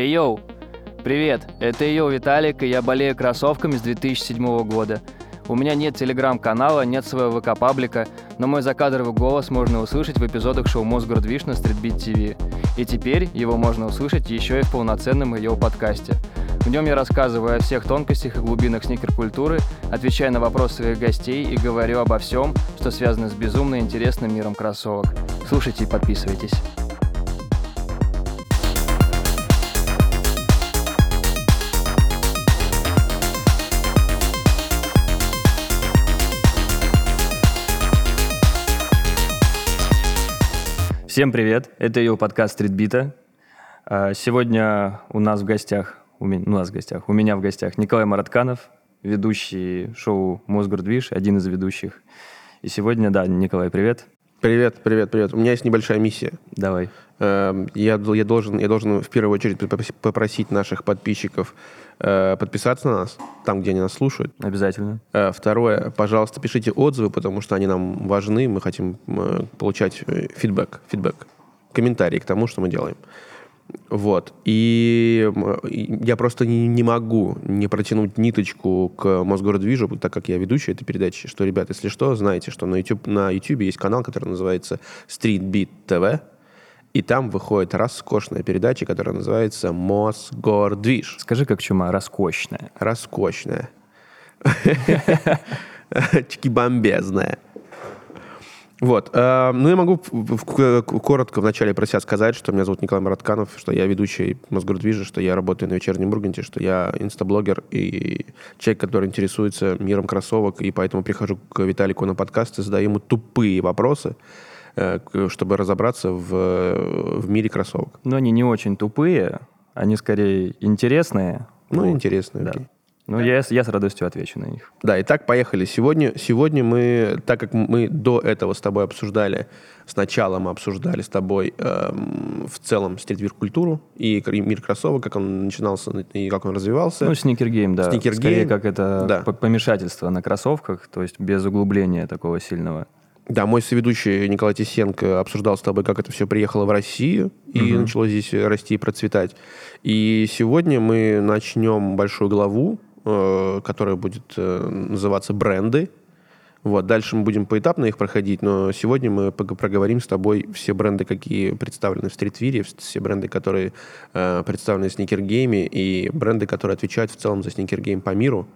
Эй-йоу! Привет, это Эй-йоу Виталик, и я болею кроссовками с 2007 года. У меня нет телеграм-канала, нет своего ВК-паблика, но мой закадровый голос можно услышать в эпизодах шоу «Мосгордвиш» на Street Beat TV. И теперь его можно услышать еще и в полноценном Эй-йоу подкасте. В нем я рассказываю о всех тонкостях и глубинах сникер-культуры, отвечаю на вопросы своих гостей и говорю обо всем, что связано с безумно интересным миром кроссовок. Слушайте и подписывайтесь. Всем привет, это Эй-йоу подкаст Стритбита. Сегодня у меня в гостях Николай Маратканов, ведущий шоу «Мосгордвиж», один из ведущих. И сегодня, да, Николай, привет. Привет. У меня есть небольшая миссия. Давай. Я должен в первую очередь попросить наших подписчиков подписаться на нас, там, где они нас слушают. Обязательно. Второе, пожалуйста, пишите отзывы, потому что они нам важны, мы хотим получать фидбэк, комментарии к тому, что мы делаем. Вот. И я просто не могу не протянуть ниточку к Мосгордвижу, так как я ведущий этой передачи, что, ребят, если что, знаете, что на YouTube есть канал, который называется Street Beat TV, и там выходит роскошная передача, которая называется Мосгордвиж. Скажи, как чума, роскошная. Роскошная. Чики-бомбезная. Вот. Я могу коротко вначале про себя сказать, что меня зовут Николай Маратканов, что я ведущий Мосгордвижа, что я работаю на вечернем Урганте, что я инстаблогер и человек, который интересуется миром кроссовок, и поэтому прихожу к Виталику на подкаст и задаю ему тупые вопросы, чтобы разобраться в мире кроссовок. Но они не очень тупые, они скорее интересные. Интересные. Да. Я с радостью отвечу на них. Да, итак, поехали. Сегодня мы, так как мы до этого с тобой обсуждали, сначала мы обсуждали с тобой в целом стритвир-культуру и мир кроссовок, как он начинался и как он развивался. Сникергейм, да. Скорее, как это помешательство на кроссовках, то есть без углубления такого сильного. Да, мой соведущий Николай Тисенко обсуждал с тобой, как это все приехало в Россию и начало здесь расти и процветать. И сегодня мы начнем большую главу, которая будет называться «Бренды». Вот. Дальше мы будем поэтапно их проходить, но сегодня мы проговорим с тобой все бренды, какие представлены в стритвире, все бренды, которые представлены в сникергейме, и бренды, которые отвечают в целом за сникергейм по миру.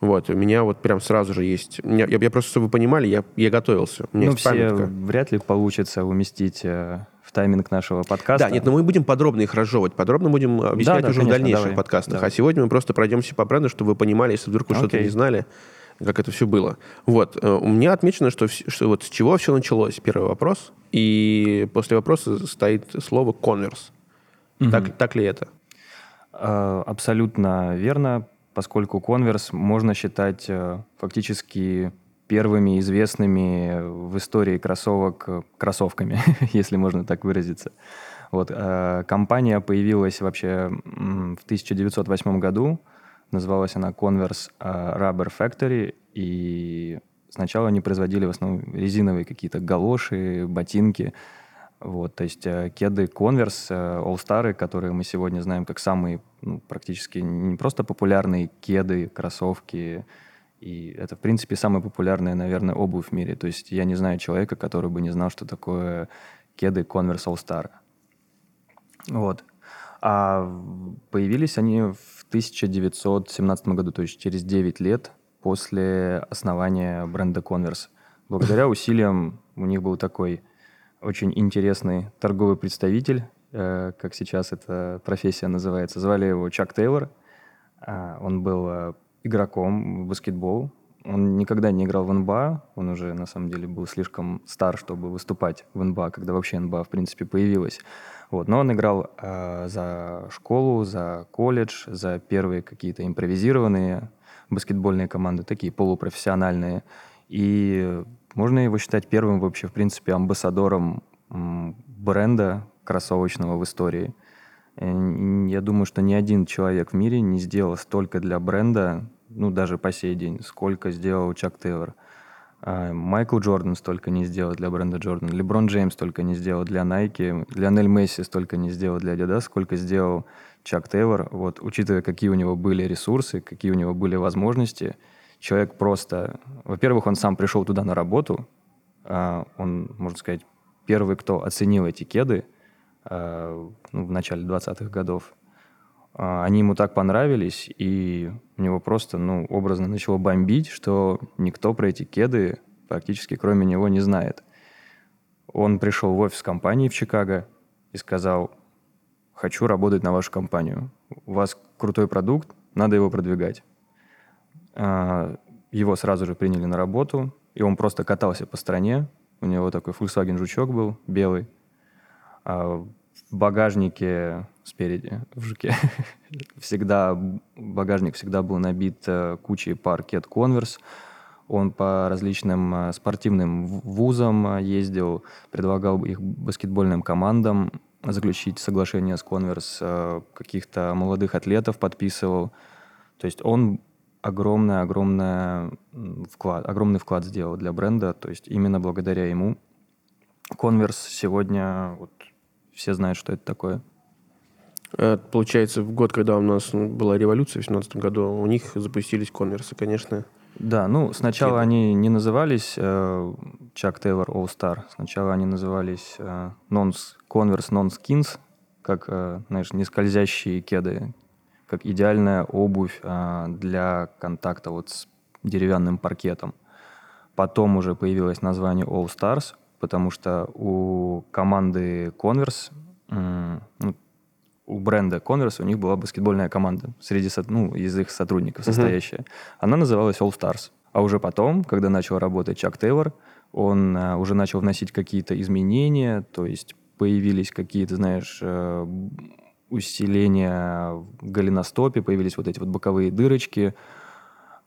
Вот, у меня вот прям сразу же есть... Я просто, чтобы вы понимали, я готовился. У меня есть памятка. Вряд ли получится уместить в тайминг нашего подкаста. Да, нет, но мы будем подробно их разжевывать, подробно будем объяснять уже, конечно, в дальнейших подкастах. Да. А сегодня мы просто пройдемся по бренду, чтобы вы понимали, если вдруг вы что-то не знали, как это все было. Вот, у меня отмечено, что вот с чего все началось, первый вопрос. И после вопроса стоит слово «Converse». Так ли это? Абсолютно верно. Поскольку Converse можно считать фактически первыми известными в истории кроссовок кроссовками, если можно так выразиться. Вот. Компания появилась вообще в 1908 году, называлась она Converse Rubber Factory, и сначала они производили в основном резиновые какие-то галоши, ботинки. Вот, то есть кеды Converse All-Stars, которые мы сегодня знаем как самые практически не просто популярные кеды, кроссовки. И это, в принципе, самая популярная, наверное, обувь в мире. То есть я не знаю человека, который бы не знал, что такое кеды Converse All-Stars. Вот. А появились они в 1917 году, то есть через 9 лет после основания бренда Converse. Благодаря усилиям у них был такой... очень интересный торговый представитель, как сейчас эта профессия называется. Звали его Чак Тейлор. Он был игроком в баскетбол. Он никогда не играл в НБА. Он уже, на самом деле, был слишком стар, чтобы выступать в НБА, когда вообще НБА, в принципе, появилась. Вот. Но он играл за школу, за колледж, за первые какие-то импровизированные баскетбольные команды, такие полупрофессиональные. И... можно его считать первым вообще, в принципе, амбассадором бренда кроссовочного в истории. Я думаю, что ни один человек в мире не сделал столько для бренда, даже по сей день, сколько сделал Чак Тейлор. Майкл Джордан столько не сделал для бренда Джордан, Леброн Джеймс столько не сделал для Nike, Лионель Месси столько не сделал для Adidas, сколько сделал Чак Тейлор. Вот, учитывая, какие у него были ресурсы, какие у него были возможности, человек просто... Во-первых, он сам пришел туда на работу, он, можно сказать, первый, кто оценил эти кеды в начале 20-х годов. Они ему так понравились, и у него просто, образно начало бомбить, что никто про эти кеды практически кроме него не знает. Он пришел в офис компании в Чикаго и сказал: «Хочу работать на вашу компанию. У вас крутой продукт, надо его продвигать». Его сразу же приняли на работу, и он просто катался по стране. У него такой Volkswagen жучок был, белый. В багажнике спереди, в жуке, багажник всегда был набит кучей пар кед Converse. Он по различным спортивным вузам ездил, предлагал их баскетбольным командам заключить соглашение с Converse, каких-то молодых атлетов подписывал. То есть он огромный вклад сделал для бренда. То есть именно благодаря ему Converse сегодня... Все знают, что это такое. Получается, в год, когда у нас была революция в 2017 году, у них запустились конверсы, конечно. Да, сначала они не назывались Chuck Taylor All-Star. Сначала они назывались Converse Non-Skins, как, нескользящие кеды, как идеальная обувь для контакта с деревянным паркетом. Потом уже появилось название All-Stars, потому что у команды Converse, у бренда Converse, у них была баскетбольная команда среди из их сотрудников состоящая. Она называлась All Stars. А уже потом, когда начал работать Чак Тейлор, он уже начал вносить какие-то изменения, то есть появились какие-то, усиления в голеностопе, появились вот эти вот боковые дырочки,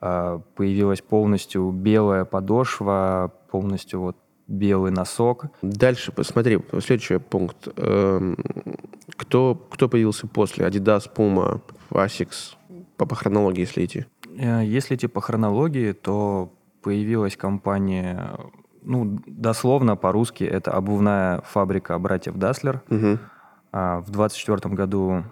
появилась полностью белая подошва, полностью белый носок. Дальше, посмотри, следующий пункт. Кто появился после? Adidas, Puma, ASICS? По хронологии, если идти. Если идти по хронологии, то появилась компания, дословно по-русски, это обувная фабрика братьев Dassler. Угу. В 24 году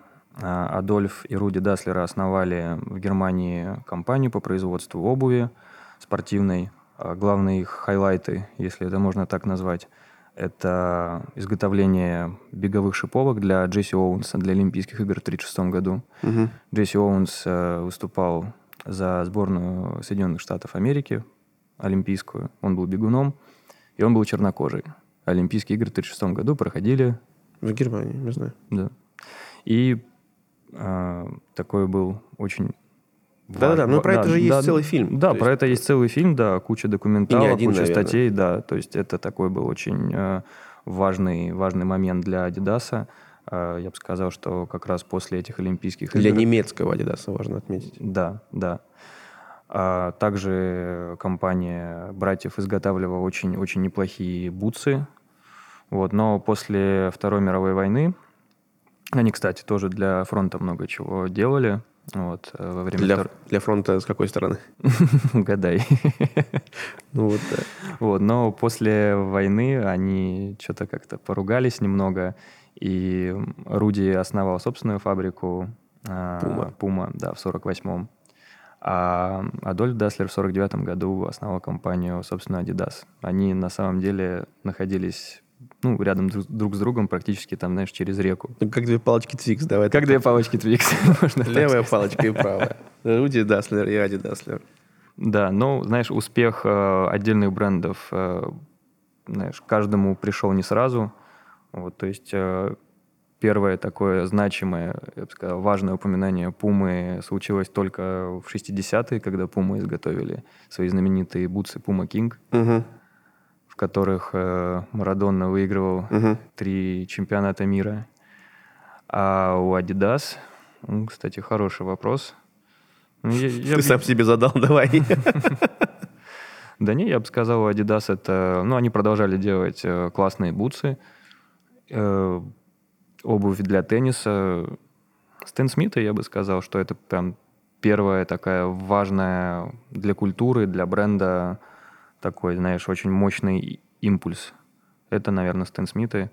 Адольф и Руди Dassler основали в Германии компанию по производству обуви спортивной. Главные их хайлайты, если это можно так назвать, это изготовление беговых шиповок для Джесси Оуэнса для Олимпийских игр в 1936 году. Угу. Джесси Оуэнс выступал за сборную Соединенных Штатов Америки, олимпийскую. Он был бегуном, и он был чернокожий. Олимпийские игры в 1936 году проходили... В Германии, не знаю. Да. И такой был очень... Да-да-да, про это же есть целый фильм. Да, про это есть целый фильм, да, куча документалов, куча статей, да. То есть это такой был очень важный момент для Адидаса. Я бы сказал, что как раз после этих Олимпийских игр... Для немецкого Адидаса важно отметить. Да. Также компания братьев изготавливала очень-очень неплохие бутсы. Но после Второй мировой войны... Они, кстати, тоже для фронта много чего делали. Во время для фронта с какой стороны? Угадай. Но после войны они что-то как-то поругались немного, и Руди основал собственную фабрику Puma в 48-м. А Адольф Dassler в 49-м году основал компанию, собственно, Adidas. Они на самом деле находились... рядом друг с другом, практически там, через реку. Как две палочки Твикс, давай. Как две палочки Твикс, можно так. Левая палочка и правая. Руди Dassler и Ади Dassler. Да, успех отдельных брендов, каждому пришел не сразу. То есть первое такое значимое, я бы сказал, важное упоминание Пумы случилось только в 60-е, когда Пумы изготовили свои знаменитые бутсы Puma King. Угу. В которых Марадона выигрывал 3 чемпионата мира. А у Adidas... Кстати, хороший вопрос. Ты сам себе задал, давай. Да не, я бы сказал, у Adidas это... они продолжали делать классные бутсы, обувь для тенниса. Стэн Смита, я бы сказал, что это прям первая такая важная для культуры, для бренда такой, знаешь, очень мощный импульс. Это, наверное, Стэн Смиты.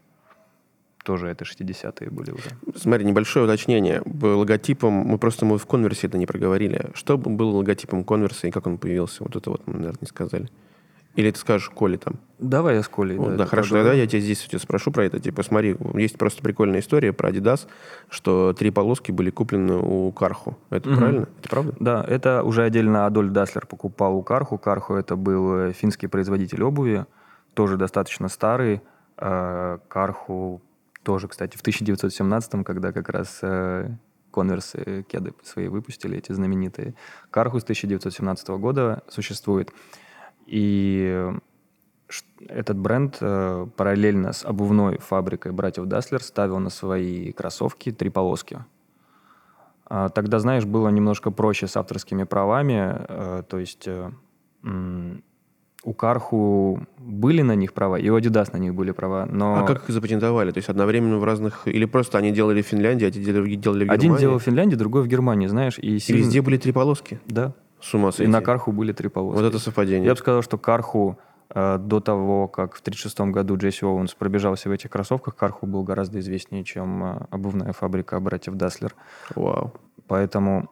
Тоже это 60-е были уже. Смотри, небольшое уточнение. Логотипом... Мы в Конверсе это не проговорили. Что было логотипом Конверса и как он появился? Вот это вот мы, наверное, не сказали. Или ты скажешь Коле там? Давай я с Колей. Вот, да, хорошо. Тогда я тебя здесь спрошу про это. Типа, смотри, есть просто прикольная история про Adidas, что 3 полоски были куплены у Карху. Это правильно? Это правда? Да, это уже отдельно Адольф Dassler покупал у Карху. Карху — это был финский производитель обуви, тоже достаточно старый. Карху тоже, кстати, в 1917-м, когда как раз конверсы, кеды свои выпустили, эти знаменитые. Карху с 1917 года существует. И этот бренд параллельно с обувной фабрикой братьев Dassler ставил на свои кроссовки 3 полоски. Тогда, знаешь, было немножко проще с авторскими правами. То есть у Карху были на них права, и у Adidas на них были права. Но... А как их запатентовали? То есть одновременно в разных... Или просто они делали в Финляндии, а те делали в Германии? Один делал в Финляндии, другой в Германии, знаешь. И везде были 3 полоски? Да. С ума сойти. И на Карху были 3 полоски. Вот это совпадение. Я бы сказал, что Карху до того, как в 1936 году Джесси Оуэнс пробежался в этих кроссовках, Карху был гораздо известнее, чем обувная фабрика братьев Dassler. Вау. Поэтому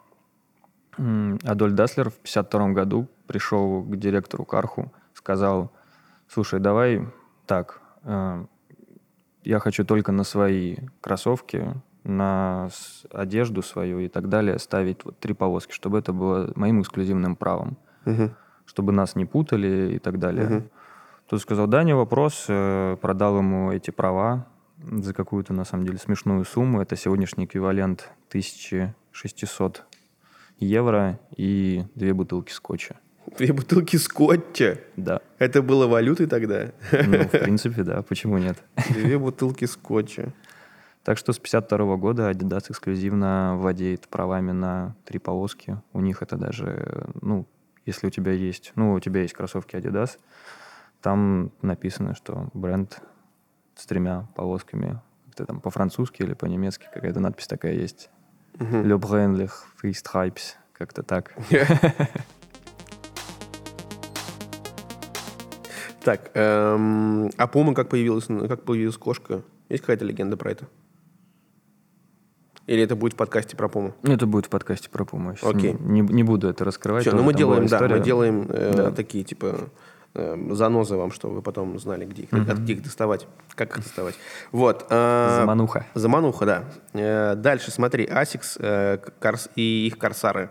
Адольф Dassler в 1952 году пришел к директору Карху, сказал: слушай, давай так, я хочу только на свои кроссовки, на одежду свою и так далее ставить 3 полоски, чтобы это было моим эксклюзивным правом, чтобы нас не путали и так далее. Тут сказал: да, не вопрос, продал ему эти права за какую-то, на самом деле, смешную сумму. Это сегодняшний эквивалент 1600 евро и 2 бутылки скотча. 2 бутылки скотча? Да. Это было валютой тогда? Ну, в принципе, да, почему нет? 2 бутылки скотча. Так что с 1952 года Adidas эксклюзивно владеет правами на 3 полоски. У них это даже, если у тебя есть... у тебя есть кроссовки Adidas, там написано, что бренд с 3 полосками. Это там по-французски или по-немецки какая-то надпись такая есть. Le brand les three stripes. Как-то так. Так, а Puma как появилась кошка? Есть какая-то легенда про это? Или это будет в подкасте про Пуму? Это будет в подкасте про Пуму. Окей. Не буду это раскрывать. Все, мы делаем такие, типа, занозы вам, чтобы вы потом знали, где их доставать, как их доставать. Вот. Замануха. Замануха, да. Дальше, смотри, ASICS и их корсары.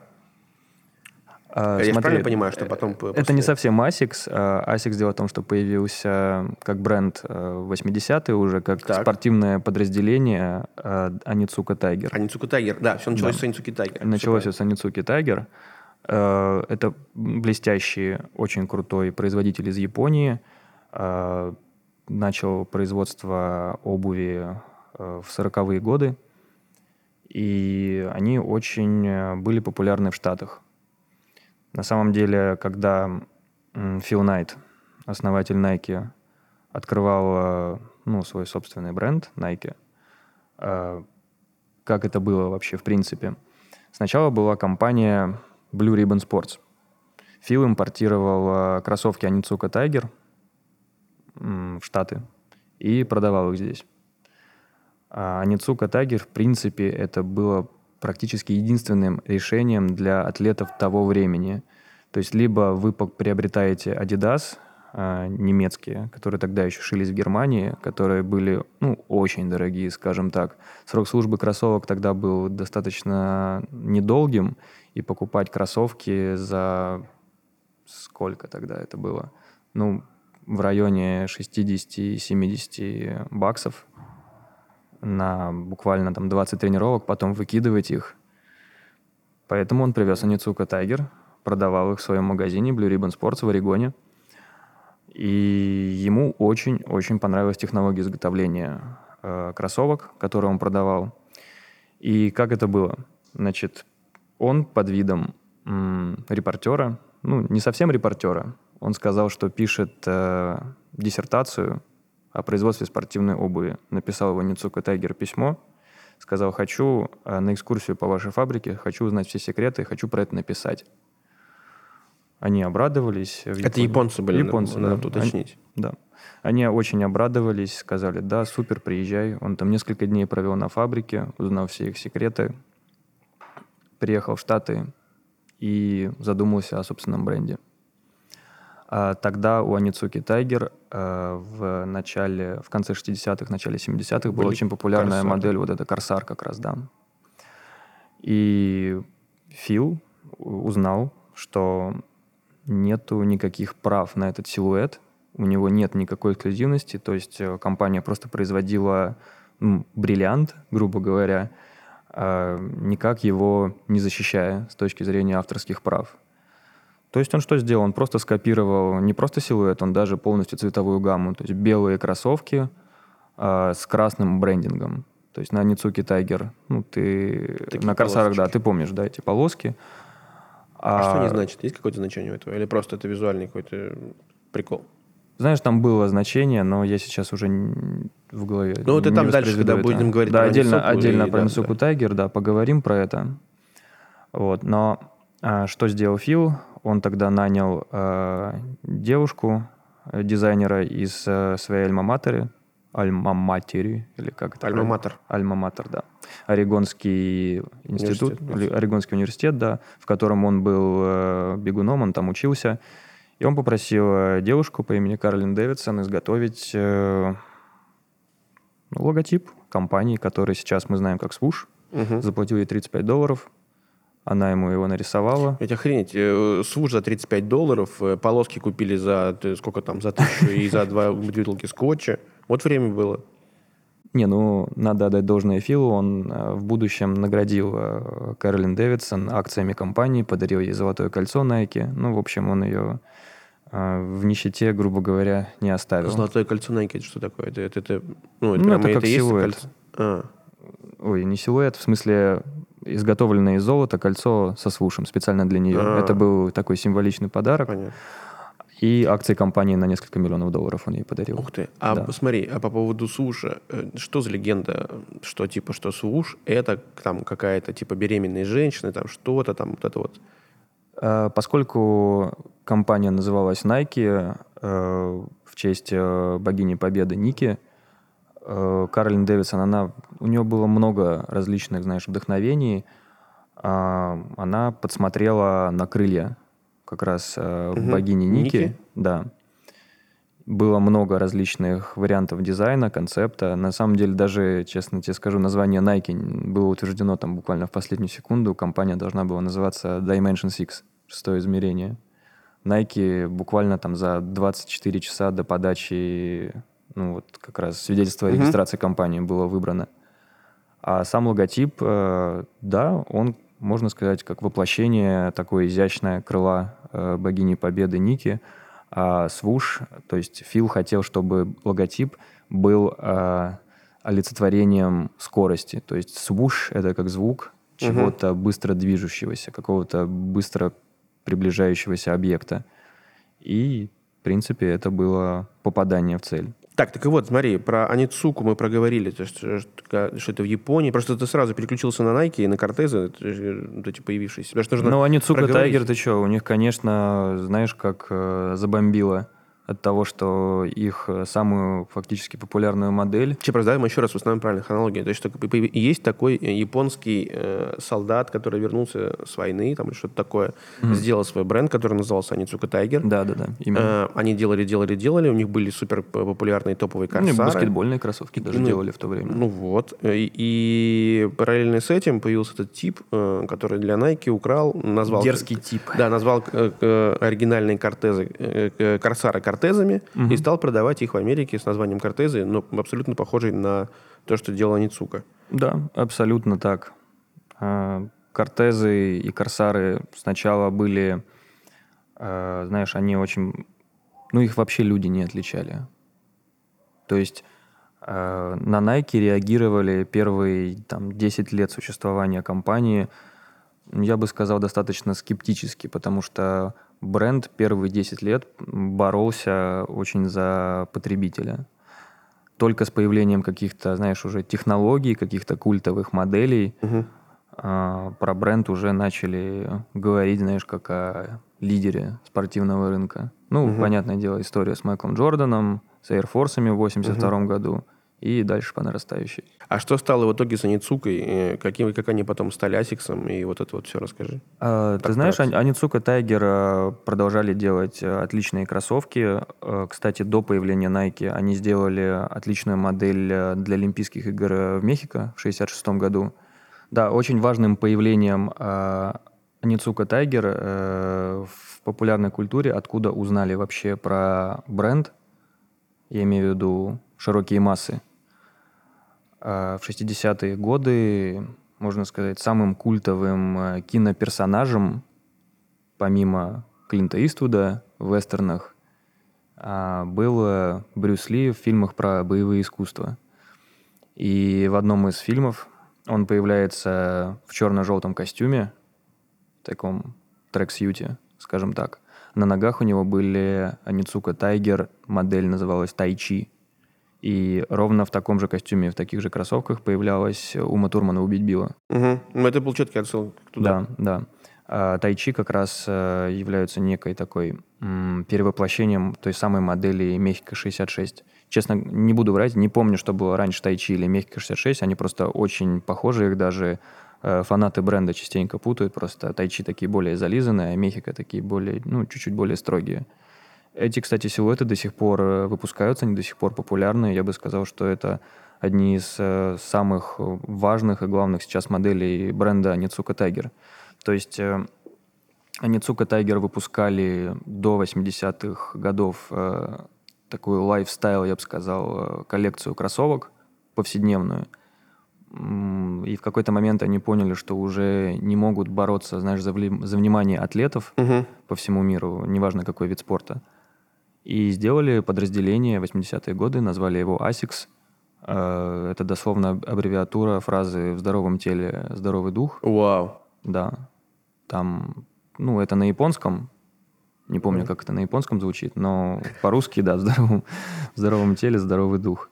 Я правильно понимаю, что потом... Это не совсем ASICS. ASICS дело в том, что появился как бренд в 80-е уже, как спортивное подразделение Onitsuka Tiger. Onitsuka Tiger, да, все началось с Onitsuka Tiger. Началось с Onitsuka Tiger. Это блестящий, очень крутой производитель из Японии. Начал производство обуви в 40-е годы. И они очень были популярны в Штатах. На самом деле, когда Фил Найт, основатель Nike, открывал свой собственный бренд Nike, как это было вообще в принципе? Сначала была компания Blue Ribbon Sports. Фил импортировал кроссовки Onitsuka Tiger в Штаты и продавал их здесь. Onitsuka Tiger, в принципе, это было практически единственным решением для атлетов того времени. То есть либо вы приобретаете Adidas немецкие, которые тогда еще шились в Германии, которые были очень дорогие, скажем так. Срок службы кроссовок тогда был достаточно недолгим, и покупать кроссовки за... Сколько тогда это было? В районе 60-70 баксов. На буквально 20 тренировок, потом выкидывать их. Поэтому он привез Onitsuka Tiger, продавал их в своем магазине Blue Ribbon Sports в Орегоне. И ему очень-очень понравилась технология изготовления кроссовок, которые он продавал. И как это было? Значит, он под видом репортера, не совсем репортера, он сказал, что пишет диссертацию о производстве спортивной обуви. Написал его Onitsuka Tiger письмо, сказал: хочу на экскурсию по вашей фабрике, хочу узнать все секреты, хочу про это написать. Они обрадовались. Это японцы были, японцы, надо да. уточнить. Они, да. Они очень обрадовались, сказали, да, супер, приезжай. Он там несколько дней провел на фабрике, узнал все их секреты. Приехал в Штаты и задумался о собственном бренде. А тогда у Onitsuka Tiger в конце 60-х, начале 70-х была очень популярная корсар. Модель, вот эта корсар как раз, да. И Фил узнал, что нету никаких прав на этот силуэт, у него нет никакой эксклюзивности, то есть компания просто производила бриллиант, грубо говоря, никак его не защищая с точки зрения авторских прав. То есть он что сделал? Он просто скопировал не просто силуэт, он даже полностью цветовую гамму, то есть белые кроссовки с красным брендингом. То есть на Onitsuka Tiger, ну ты такие на корсарах, полосочки. Да, ты помнишь, да, эти полоски. А что они значат? Есть какое-то значение у этого? Или просто это визуальный какой-то прикол? Знаешь, там было значение, но я сейчас уже в голове. Ну, вот и там дальше, когда это. Будем говорить да, про Onitsuka. Да, отдельно про Onitsuka Tiger, да, поговорим про это. Вот, но что сделал Фил? Он тогда нанял девушку, дизайнера из своей альма-матери. Альма-матери, или как это? Альма-матер. Альма-матер, да. Орегонский университет, да, в котором он был бегуном, он там учился. И он попросил девушку по имени Карлин Дэвидсон изготовить логотип компании, который сейчас мы знаем как Свуш. Угу. Заплатил ей $35. Она ему его нарисовала. Ведь охренеть, Свуш за $35, полоски купили за сколько там, за 1000 и за 2 бутылки скотча. Вот время было. Не, ну, надо отдать должное Филу. Он в будущем наградил Кэролин Дэвидсон акциями компании, подарил ей золотое кольцо Nike. Ну, в общем, он ее в нищете, грубо говоря, не оставил. Золотое кольцо Nike, это что такое? Это как силуэт. Ой, не силуэт, в смысле... изготовленное из золота кольцо со Свушем специально для нее. А-а-а. Это был такой символичный подарок. Понятно. И акции компании на несколько $миллионов он ей подарил. Ух ты. А да. Смотри, а по поводу Свуша, что за легенда, что типа, что Свуш, это там какая-то типа беременная женщина, там что-то там, вот это вот? Поскольку компания называлась Nike в честь богини Победы Ники, Карлин Дэвидсон, у нее было много различных, знаешь, вдохновений. Она подсмотрела на крылья как раз богини Ники. Да. Было много различных вариантов дизайна, концепта. На самом деле, даже, честно тебе скажу, название Nike было утверждено там буквально в последнюю секунду. Компания должна была называться Dimension 6, шестое измерение. Nike буквально там за 24 часа до подачи... Ну, вот как раз свидетельство о регистрации компании было выбрано. А сам логотип, да, он, можно сказать, как воплощение такое изящное крыла богини Победы Ники. А Свуш, то есть Фил хотел, чтобы логотип был олицетворением скорости. То есть Свуш — это как звук чего-то быстро движущегося, какого-то быстро приближающегося объекта. И, в принципе, это было попадание в цель. Так и вот, смотри, про Onitsuka мы проговорили, то есть, что это в Японии. Просто ты сразу переключился на Nike и на Кортезы, эти появившиеся. Ну, Onitsuka Tiger, ты что, у них, конечно, знаешь, как забомбило от того, что их самую фактически популярную модель... Чепраз, да, мы еще раз установим правильных аналогий. То есть есть такой японский солдат, который вернулся с войны, там что-то такое, сделал свой бренд, который назывался Onitsuka Tiger. Да, именно. Они делали, у них были супер популярные топовые корсары. Ну, баскетбольные кроссовки даже делали в то время. Ну вот. И параллельно с этим появился этот тип, который для Nike назвал... Дерзкий тип. Да, назвал оригинальные корсары Кортезами и стал продавать их в Америке с названием Кортезы, но абсолютно похожий на то, что делала Onitsuka. Да, абсолютно так. Кортезы и корсары сначала были, знаешь, они очень... Ну, их вообще люди не отличали. То есть на Nike реагировали первые там, 10 лет существования компании, я бы сказал, достаточно скептически, потому что бренд первые 10 лет боролся очень за потребителя. Только с появлением каких-то, знаешь, уже технологий, каких-то культовых моделей про бренд уже начали говорить, знаешь, как о лидере спортивного рынка. Ну, понятное дело, история с Майклом Джорданом, с Air Force'ами в 1982 году и дальше по нарастающей. А что стало в итоге с Онитсукой? Как они потом стали Асиксом? И вот это вот все расскажи. Ты знаешь, Онитсука Тайгер продолжали делать отличные кроссовки. Кстати, до появления Nike они сделали отличную модель для Олимпийских игр в Мехико в 1966 году. Да, очень важным появлением Онитсука Тайгер в популярной культуре, откуда узнали вообще про бренд, я имею в виду широкие массы. В 60-е годы, можно сказать, самым культовым киноперсонажем, помимо Клинта Иствуда в вестернах, был Брюс Ли в фильмах про боевые искусства. И в одном из фильмов он появляется в черно-желтом костюме, в таком трек-сьюте, скажем так. На ногах у него были Онитсука Тайгер, модель называлась Тайчи. И ровно в таком же костюме, в таких же кроссовках появлялась Ума Турман в «Убить Билла». Угу. Ну, это был четкий отсылка туда. Да, да. Тайчи как раз являются некой такой перевоплощением той самой модели Мехико 66. Честно, не буду врать, не помню, что было раньше Тайчи или Мехико 66. Они просто очень похожи, их даже фанаты бренда частенько путают. Просто Тайчи такие более зализанные, а Мехико такие более, ну, чуть-чуть более строгие. Эти, кстати, силуэты до сих пор выпускаются, они до сих пор популярны. Я бы сказал, что это одни из самых важных и главных сейчас моделей бренда Onitsuka Tiger. То есть Onitsuka Tiger выпускали до 80-х годов такую лайфстайл, я бы сказал, коллекцию кроссовок повседневную. И в какой-то момент они поняли, что уже не могут бороться, знаешь, за внимание атлетов по всему миру, неважно какой вид спорта. И сделали подразделение 80-е годы, назвали его ASICS. Это дословно аббревиатура фразы «в здоровом теле здоровый дух». Вау. Да. Там, ну, это на японском. Не помню, как это на японском звучит, но по-русски, да, «в здоровом теле здоровый дух».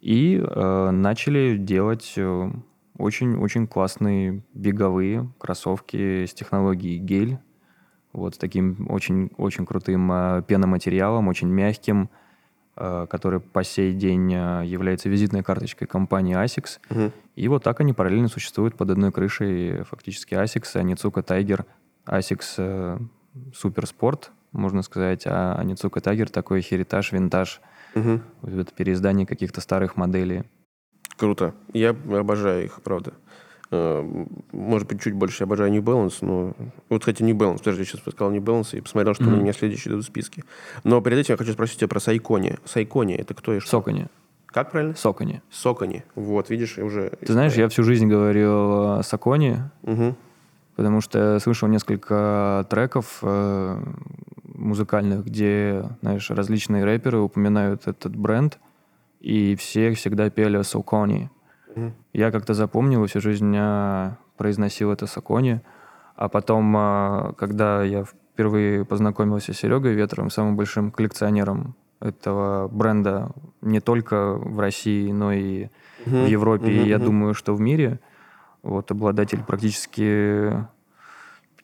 И начали делать очень-очень классные беговые кроссовки с технологией гель. Вот с таким очень-очень крутым пеноматериалом, очень мягким, который по сей день является визитной карточкой компании ASICS. И вот так они параллельно существуют под одной крышей. Фактически ASICS, Onitsuka Tiger, ASICS суперспорт, можно сказать, а Onitsuka Tiger такой херитаж, винтаж, это переиздание каких-то старых моделей. Круто. Я обожаю их, правда. Может быть, чуть больше я обожаю New Balance, но... Вот, кстати, New Balance. Подожди, я сейчас подсказал New Balance и посмотрел, что у меня следующие идут в списке. Но перед этим я хочу спросить тебя про Saucony. Saucony — это кто и что? Saucony. Как правильно? Saucony. Saucony. Вот, видишь, я уже... Ты знаешь, я всю жизнь говорил Saucony, потому что слышал несколько треков музыкальных, где, знаешь, различные рэперы упоминают этот бренд, и все всегда пели Saucony. Я как-то запомнил, всю жизнь произносил это Saucony, а потом, когда я впервые познакомился с Серегой Ветровым, самым большим коллекционером этого бренда не только в России, но и в Европе, и я думаю, что в мире, вот обладатель практически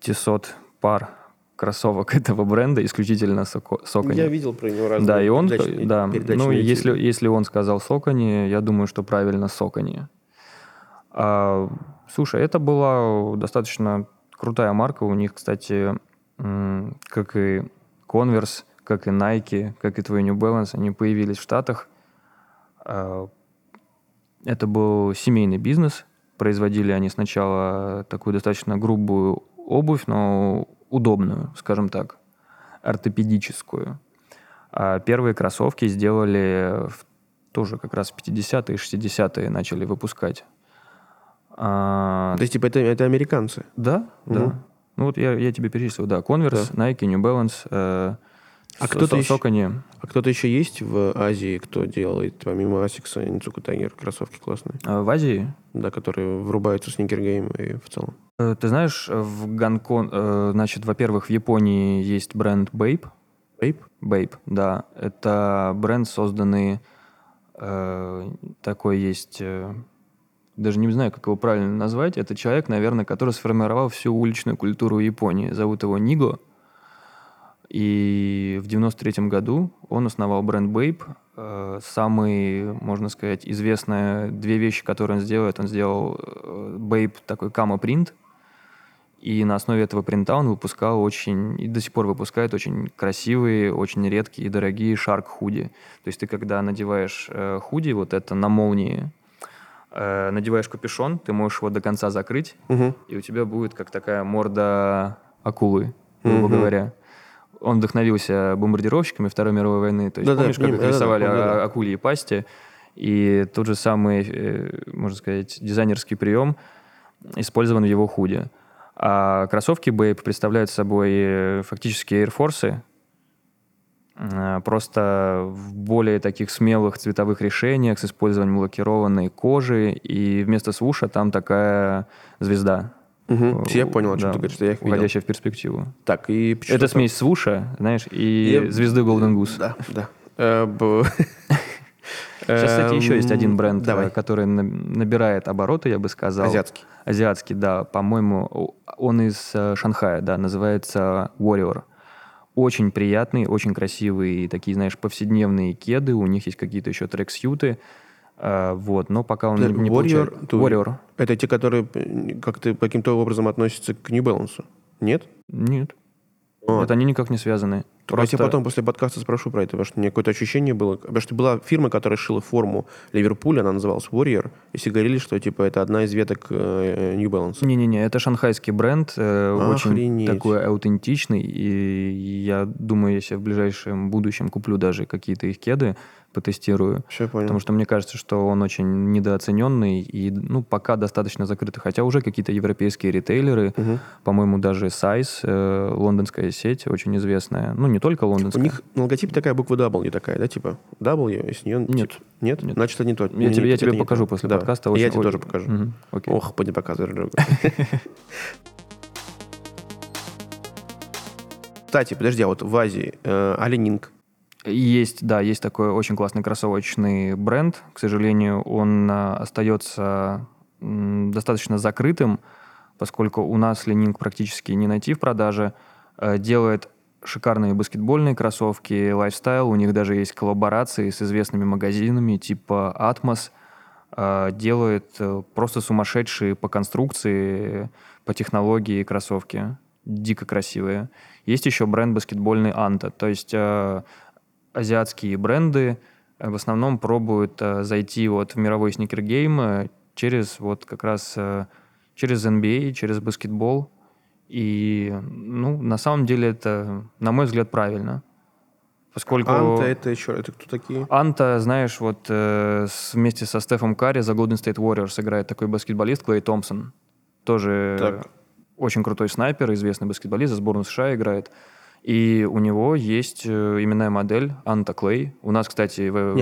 500 пар кроссовок этого бренда, исключительно Saucony. Я видел про него разные передачи. Да, ну, если он сказал Saucony, я думаю, что правильно Saucony. Слушай, это была достаточно крутая марка. У них, кстати, как и Converse, как и Nike, как и твой New Balance, они появились в Штатах. Это был семейный бизнес. Производили они сначала такую достаточно грубую обувь, но удобную, скажем так, ортопедическую. А первые кроссовки сделали тоже как раз в 50-е, 60-е начали выпускать. То есть, типа, это американцы? Да, да. Ну, вот я тебе перечислил, да, Converse, да. Nike, New Balance, Saucony. А кто-то еще есть в Азии, кто делает, помимо ASICS, Onitsuka Tiger, кроссовки классные? В Азии? Да, которые врубаются в сникергейм и в целом. Ты знаешь, в Гонконге, значит, во-первых, в Японии есть бренд Бейп. Бейп? Бейп, да. Это бренд, созданный такой есть даже не знаю, как его правильно назвать. Это человек, наверное, который сформировал всю уличную культуру Японии. Зовут его Ниго. И в 93 году он основал бренд Бейп. Самые, можно сказать, известные две вещи, которые он сделал. Он сделал Бейп такой камо-принт. И на основе этого принта он выпускал очень, и до сих пор выпускает очень красивые, очень редкие и дорогие шарк-худи. То есть ты, когда надеваешь худи, вот это на молнии, надеваешь капюшон, ты можешь его до конца закрыть, и у тебя будет как такая морда акулы, грубо говоря. Он вдохновился бомбардировщиками Второй мировой войны. То есть помнишь, как рисовали акульи пасти? И тот же самый, можно сказать, дизайнерский прием использован в его худи. А кроссовки Бейп представляют собой фактически Air Force, просто в более таких смелых цветовых решениях с использованием лакированной кожи, и вместо свуша там такая звезда. Я понял, о чем ты говоришь, что я их видел. Уходящая в перспективу. Так, и это смесь свуша, знаешь, и звезды Golden Goose. Да, да. Сейчас, кстати, еще есть один бренд, который набирает обороты, я бы сказал. Азиатский. Азиатский, да. По-моему, он из Шанхая, да, называется Warrior. Очень приятные, очень красивые такие, знаешь, повседневные кеды. У них есть какие-то еще трек-сьюты. Вот, но пока он не получает... Warrior. Это те, которые как-то каким-то образом относятся к New Balance? Нет? Нет. Вот они никак не связаны. Просто... Я тебя потом после подкаста спрошу про это, потому что у меня какое-то ощущение было. Потому что была фирма, которая шила форму Ливерпуля, она называлась Warrior, и все говорили, что типа это одна из веток New Balance. Не-не-не, это шанхайский бренд, очень такой аутентичный, и я думаю, я себе в ближайшем будущем куплю даже какие-то их кеды, потестирую. Все понял. Потому что мне кажется, что он очень недооцененный и, ну, пока достаточно закрыто. Хотя уже какие-то европейские ритейлеры, по-моему, даже Size, лондонская сеть, очень известная. Ну, не только лондонская. У них на логотипе такая буква W такая, да, типа? W, если не... Нет. Тип... Нет? Нет? Значит, это не то. Я тебе покажу после подкаста. Я тебе тоже покажу. Ох, поди показывай. Кстати, подожди, а вот в Азии Ленинг. Есть, да, есть такой очень классный кроссовочный бренд. К сожалению, он остается достаточно закрытым, поскольку у нас Ленинг практически не найти в продаже. Делает шикарные баскетбольные кроссовки, лайфстайл. У них даже есть коллаборации с известными магазинами типа Atmos. Делает просто сумасшедшие по конструкции, по технологии кроссовки. Дико красивые. Есть еще бренд баскетбольный Анта. То есть... азиатские бренды в основном пробуют зайти вот в мировой сникергейм через вот как раз через NBA, через баскетбол. И, ну, на самом деле это, на мой взгляд, правильно. Поскольку... Анта это еще... Это кто такие? Анта, знаешь, вот вместе со Стефом Карри за Golden State Warriors играет такой баскетболист Клэй Томпсон. Тоже так. Очень крутой снайпер, известный баскетболист, за сборную США играет. И у него есть именная модель Анта Клей. У нас, кстати, в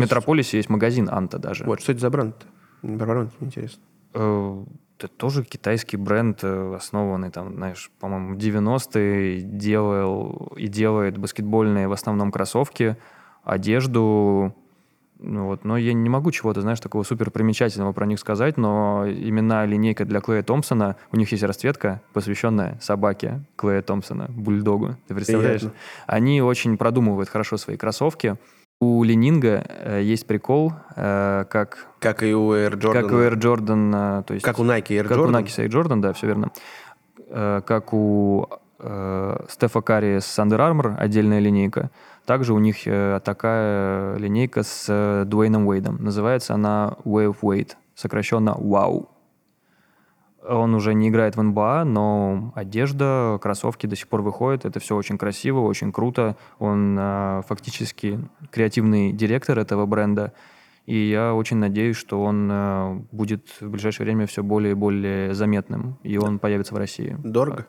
Метрополисе есть магазин Анта даже. Вот, что это за бренд-то? Бренд, интересно. Это тоже китайский бренд, основанный, там, знаешь, по-моему, в 90-е. Делает баскетбольные в основном кроссовки, одежду. Вот. Но я не могу чего-то, знаешь, такого суперпримечательного про них сказать, но именно линейка для Клэя Томпсона, у них есть расцветка, посвященная собаке Клэя Томпсона, бульдогу, ты представляешь? Приятно. Они очень продумывают хорошо свои кроссовки. У Ленинга есть прикол, как и у Air Jordan. Как у Air Jordan, то есть, как у Nike Air Jordan. Как у Nike с Air Jordan, да, все верно. Как у Стефа Карри с Under Armour, отдельная линейка. Также у них такая линейка с Дуэйном Уэйдом. Называется она Way of Wade, сокращенно WOW. Он уже не играет в НБА, но одежда, кроссовки до сих пор выходят. Это все очень красиво, очень круто. Он фактически креативный директор этого бренда. И я очень надеюсь, что он будет в ближайшее время все более и более заметным. И он появится в России. Дорого?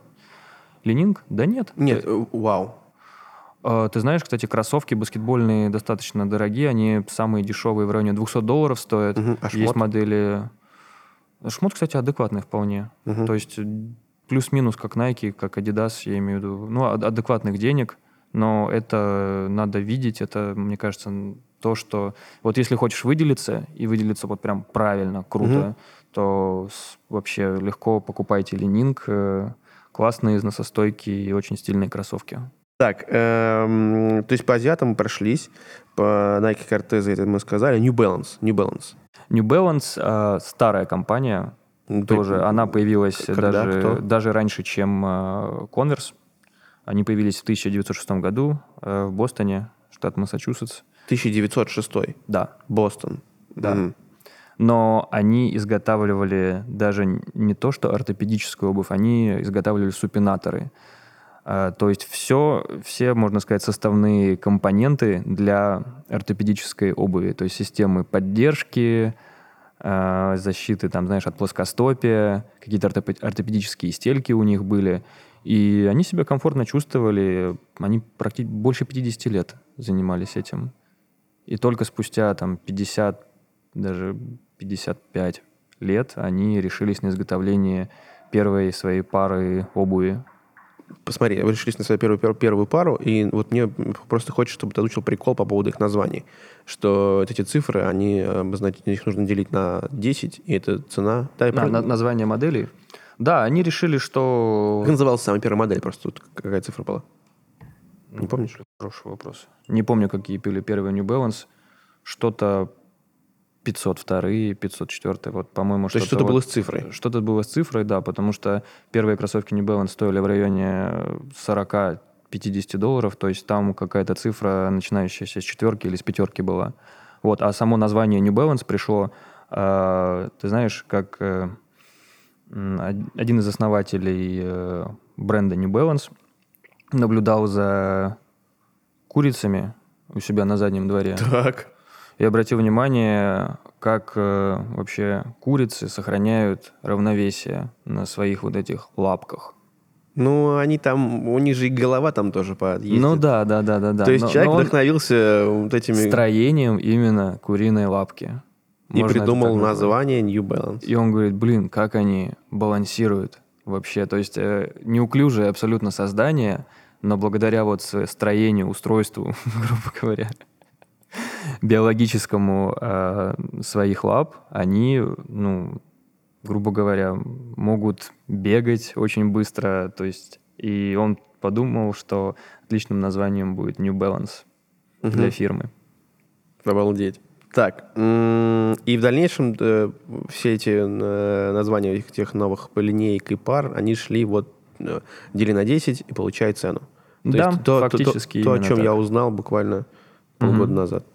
Ленинг? Да нет. Нет, WOW. Ты знаешь, кстати, кроссовки баскетбольные достаточно дорогие. Они самые дешевые, в районе $200 стоят. А шмот? Есть модели... Шмот, кстати, адекватный вполне. То есть плюс-минус, как Nike, как Adidas, я имею в виду. Ну, адекватных денег. Но это надо видеть. Это, мне кажется, то, что вот если хочешь выделиться, и выделиться вот прям правильно, круто, то вообще легко покупайте Ленинг. Классные, износостойкие и очень стильные кроссовки. Так, то есть по азиатам прошлись, по Nike, Кортезы, это мы сказали. New Balance. New Balance старая компания, тоже. Она появилась даже раньше, чем Converse. Они появились в 1906 году в Бостоне, штат Массачусетс. 1906? Да. Бостон. Да. Но они изготавливали даже не то, что ортопедическую обувь, они изготавливали супинаторы. То есть все, можно сказать, составные компоненты для ортопедической обуви. То есть системы поддержки, защиты, там, знаешь, от плоскостопия, какие-то ортопедические стельки у них были. И они себя комфортно чувствовали. Они практически больше 50 лет занимались этим. И только спустя там, 50, даже 55 лет они решились на изготовление первой своей пары обуви. Посмотри, вы решились на свою первую пару, и вот мне просто хочется, чтобы ты озвучил прикол по поводу их названий, что вот эти цифры, их нужно делить на 10, и это цена... название моделей? Да, они решили, что... Как называлась самая первая модель просто? Вот какая цифра была? Не помнишь? Хороший вопрос. Не помню, какие были первые New Balance. Что-то 502, 504, вот, по-моему, что-то... То есть что-то было с цифрой? Что-то было с цифрой, да, потому что первые кроссовки New Balance стоили в районе 40-50 долларов, то есть там какая-то цифра, начинающаяся с четверки или с пятерки была. Вот, а само название New Balance пришло, ты знаешь, как один из основателей бренда New Balance наблюдал за курицами у себя на заднем дворе. Так... Я обратил внимание, как вообще курицы сохраняют равновесие на своих вот этих лапках. Ну, они там, у них же и голова там тоже подъедет. Ну да. То есть человек вдохновился вот этими... Строением именно куриной лапки. И придумал название New Balance. И он говорит, как они балансируют вообще. То есть неуклюжее абсолютно создание, но благодаря вот строению, устройству, грубо говоря... биологическому своих лап, они, грубо говоря, могут бегать очень быстро. То есть, и он подумал, что отличным названием будет New Balance для фирмы. Обалдеть. Так, и в дальнейшем все эти названия тех новых линеек и пар, они шли дели на 10 и получай цену. То есть, фактически, о чем я узнал буквально полгода назад.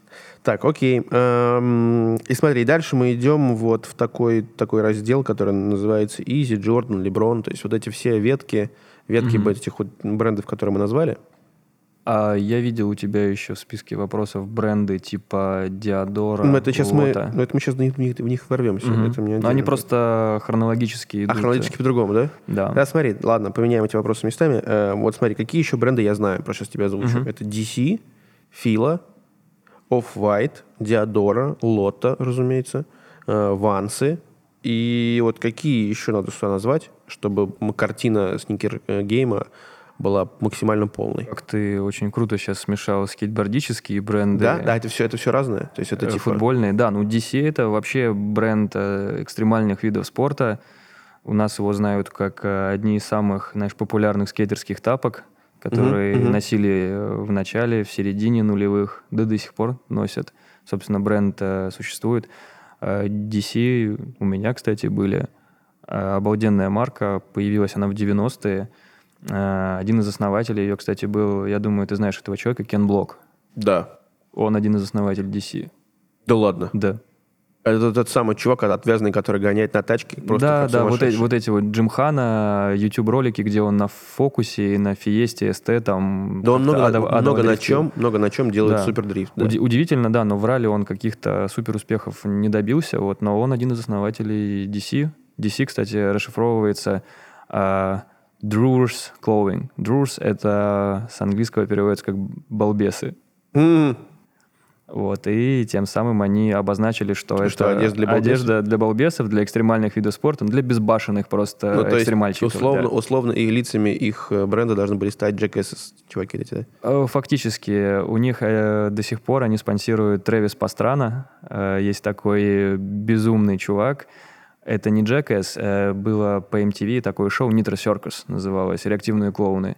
Так, окей. И смотри, дальше мы идем вот в такой раздел, который называется Easy, Jordan, LeBron. То есть вот эти все ветки этих вот брендов, которые мы назвали. А я видел у тебя еще в списке вопросов бренды типа Диадора, Лотта. Это мы сейчас в них ворвемся. Они просто хронологически идут. А хронологически по-другому, да? Да. Да, смотри, ладно, поменяем эти вопросы местами. Вот смотри, какие еще бренды я знаю, про сейчас тебя озвучу. Это DC, Fila, Off-White, Диадора, Лотта, разумеется, Вансы. И вот какие еще надо сюда назвать, чтобы картина сникер-гейма была максимально полной? Как ты очень круто сейчас смешал скейтбордические бренды. Да, это все разное? То есть это типа... Футбольные, да. DC — это вообще бренд экстремальных видов спорта. У нас его знают как одни из самых, популярных скейтерских тапок, которые носили в начале, в середине нулевых, да до сих пор носят. Собственно, бренд существует. DC у меня, кстати, были. Обалденная марка. Появилась она в 90-е. Один из основателей ее, кстати, был, я думаю, ты знаешь этого человека, Кен Блок. Да. Он один из основателей DC. Да ладно? Да. Это тот самый чувак, отвязанный, который гоняет на тачке. Просто вот эти Джим Хана, YouTube-ролики, где он на фокусе, на фиесте, СТ, там... Да он много на чем делает супердрифт. Да. Удивительно, да, но в ралли он каких-то суперуспехов не добился, но он один из основателей DC. DC, кстати, расшифровывается Drewers Clothing. Drewers — это с английского переводится как «балбесы». Вот, и тем самым они обозначили, что это одежда для балбесов, для экстремальных видов спорта, для безбашенных просто экстремальщиков. Условно и лицами их бренда должны были стать Jackass чуваки эти, да? Фактически. У них до сих пор они спонсируют Трэвис Пастрана. Есть такой безумный чувак. Это не Jackass. Было по MTV такое шоу Nitro Circus называлось, реактивные клоуны.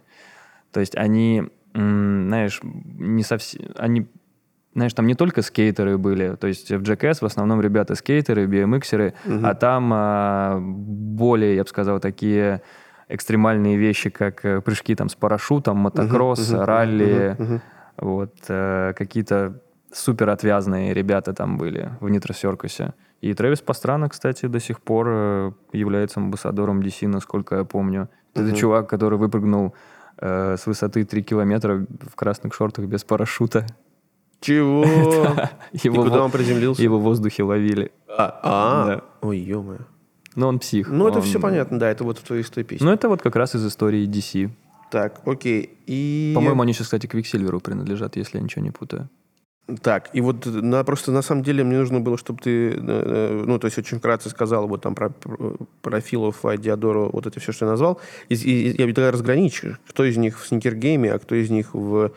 То есть они, знаешь, не совсем... Знаешь, там не только скейтеры были, то есть в Jackass в основном ребята скейтеры, BMX-еры, а там более, я бы сказал, такие экстремальные вещи, как прыжки там с парашютом, мотокросс, ралли, вот, какие-то суперотвязные ребята там были в Nitro Circus. И Трэвис Пастрана, кстати, до сих пор является амбассадором DC, насколько я помню. Это чувак, который выпрыгнул с высоты 3 километра в красных шортах без парашюта. Чего? И куда он приземлился? Его в воздухе ловили. Ой, ё-моё. Ну, он псих. Ну, это все понятно, да, это вот в твоей песне. Ну, это вот как раз из истории DC. Так, окей. По-моему, они сейчас, кстати, к Квиксильверу принадлежат, если я ничего не путаю. Так, и вот просто на самом деле мне нужно было, чтобы ты, ну, то есть очень вкратце сказал вот там про Филов, Диадору, вот это все, что я назвал. И я тогда разграничу, кто из них в сникергейме, а кто из них в...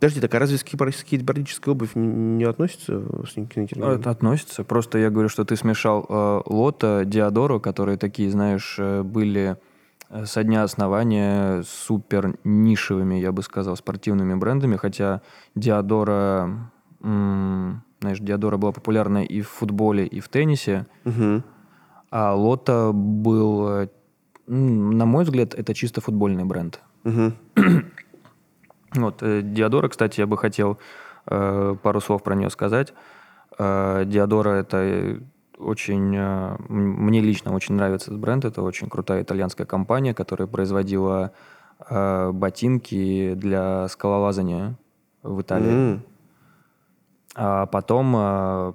Подожди, так а разве скейтбордическая обувь не относится к сникергейму? Это относится. Просто я говорю, что ты смешал Лотто, Диадору, которые такие, знаешь, были со дня основания супер нишевыми, я бы сказал, спортивными брендами. Хотя Диадора, знаешь, Диадора была популярна и в футболе, и в теннисе. Угу. А Лотто был, на мой взгляд, это чисто футбольный бренд. Угу. Вот, Диадора, кстати, я бы хотел пару слов про нее сказать. Диадора это очень... мне лично очень нравится этот бренд. Это очень крутая итальянская компания, которая производила ботинки для скалолазания в Италии. А потом в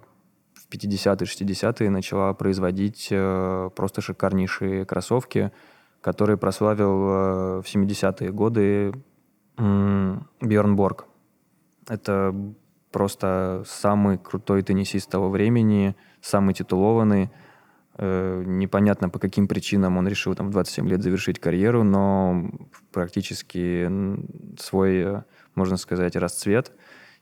50-е, 60-е начала производить просто шикарнейшие кроссовки, которые прославил в 70-е годы Бьерн Борг. Это просто самый крутой теннисист того времени, самый титулованный. Непонятно, по каким причинам он решил там, в 27 лет завершить карьеру, но практически свой, можно сказать, расцвет.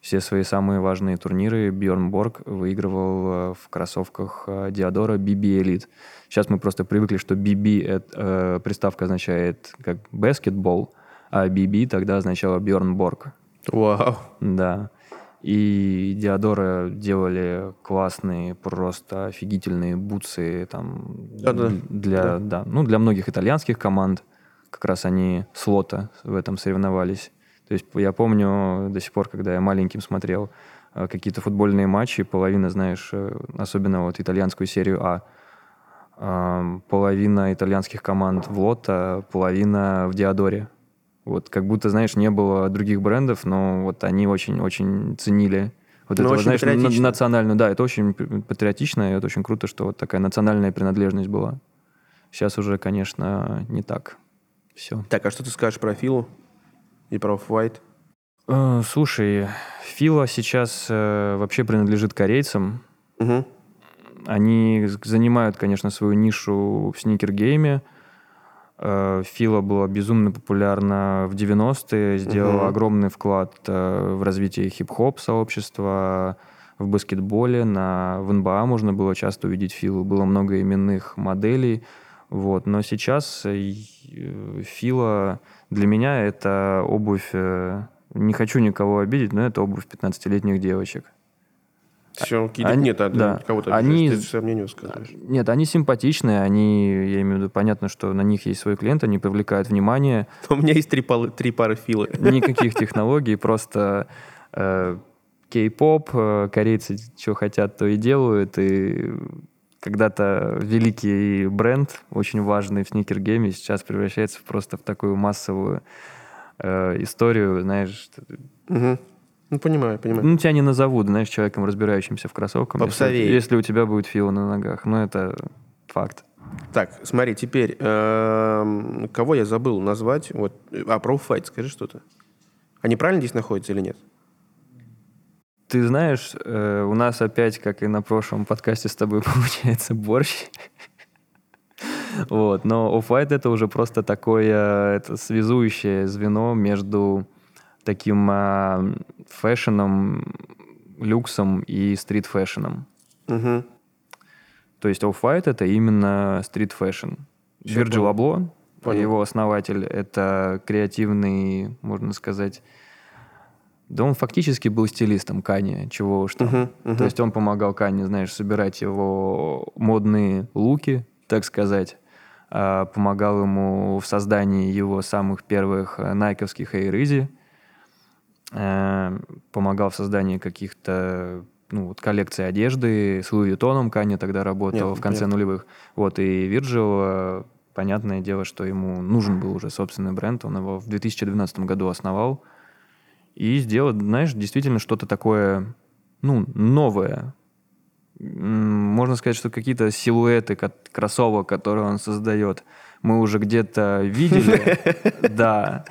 Все свои самые важные турниры Бьерн Борг выигрывал в кроссовках Диадора BB Elite. Сейчас мы просто привыкли, что BB это, приставка означает как баскетбол, а BB тогда означало Бьерн Борг. Вау. Да. И Диадора делали классные, просто офигительные бутсы там, для многих итальянских команд. Как раз они с Лотто в этом соревновались. То есть я помню до сих пор, когда я маленьким смотрел какие-то футбольные матчи, половина, знаешь, особенно вот итальянскую серию А, половина итальянских команд в Лотто, половина в Диадоре. Вот как будто, знаешь, не было других брендов, но вот они очень-очень ценили вот это, знаешь, национальную. Да, это очень патриотично, и это очень круто, что вот такая национальная принадлежность была. Сейчас уже, конечно, не так все. Так, а что ты скажешь про Филу и про Off-White? Слушай, Фила сейчас вообще принадлежит корейцам. Угу. Они занимают, конечно, свою нишу в сникергейме. Фила была безумно популярна в 90-е, сделала огромный вклад в развитие хип-хоп-сообщества, в баскетболе, в НБА можно было часто увидеть Филу, было много именных моделей, вот. Но сейчас Фила для меня это обувь, не хочу никого обидеть, но это обувь 15-летних девочек. Все, нет, кого-то обижаешь, ты сомнению скажешь. Нет, они симпатичные, они, я имею в виду, понятно, что на них есть свой клиент, они привлекают внимание. У меня есть три пары Филы. Никаких технологий, просто кей-поп, корейцы что хотят, то и делают. И когда-то великий бренд, очень важный в сникергейме, сейчас превращается просто в такую массовую историю, знаешь... Ну, понимаю. Ну, тебя не назовут, знаешь, человеком, разбирающимся в кроссовках. Попсовей. Если у тебя будет Фила на ногах. Ну, это факт. Так, смотри, теперь, кого я забыл назвать? Вот, про Off-White скажи что-то. Они правильно здесь находятся или нет? Ты знаешь, у нас опять, как и на прошлом подкасте с тобой, получается борщ. Вот. Но Off-White — это уже просто такое связующее звено между таким фэшеном, люксом и стрит-фэшеном. Угу. То есть Off-White — это именно стрит-фэшн. Вирджил Абло, его основатель, это креативный, можно сказать... Да он фактически был стилистом Кани, чего уж там. То есть он помогал Кани, знаешь, собирать его модные луки, так сказать. Помогал ему в создании его самых первых найковских Air Easy. Помогал в создании каких-то, ну, вот, коллекций одежды. С Луи Виттоном Кани тогда работал в конце нулевых. Вот, и Вирджил, понятное дело, что ему нужен был уже собственный бренд. Он его в 2012 году основал. И сделать, знаешь, действительно что-то такое, ну, новое. Можно сказать, что какие-то силуэты кроссовок, которые он создает, мы уже где-то видели. Да.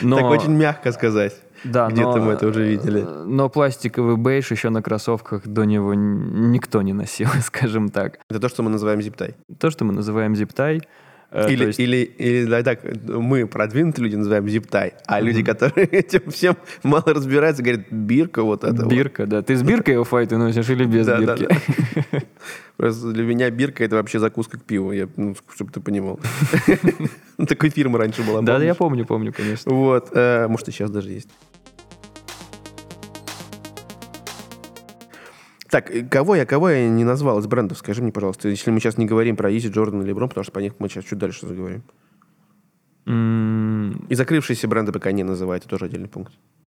Так очень мягко сказать. Где-то мы это уже видели. Но пластиковый бейдж еще на кроссовках до него никто не носил, скажем так. Это то, что мы называем зиптай. То, что мы называем зиптай. Или так, мы продвинутые люди называем зиптай, а люди, которые этим всем мало разбираются, говорят, бирка вот эта. Бирка, вот. Да. Ты с биркой Off-White носишь или без бирки? Да. Просто для меня бирка — это вообще закуска к пиву, чтобы ты понимал. Такой фирма раньше была. Да, я помню, конечно. Вот, может, и сейчас даже есть. Так, кого я не назвал из брендов, скажи мне, пожалуйста, если мы сейчас не говорим про Yeezy, Jordan или Lebron, потому что по них мы сейчас чуть дальше заговорим. И закрывшиеся бренды пока не называют, это тоже отдельный пункт.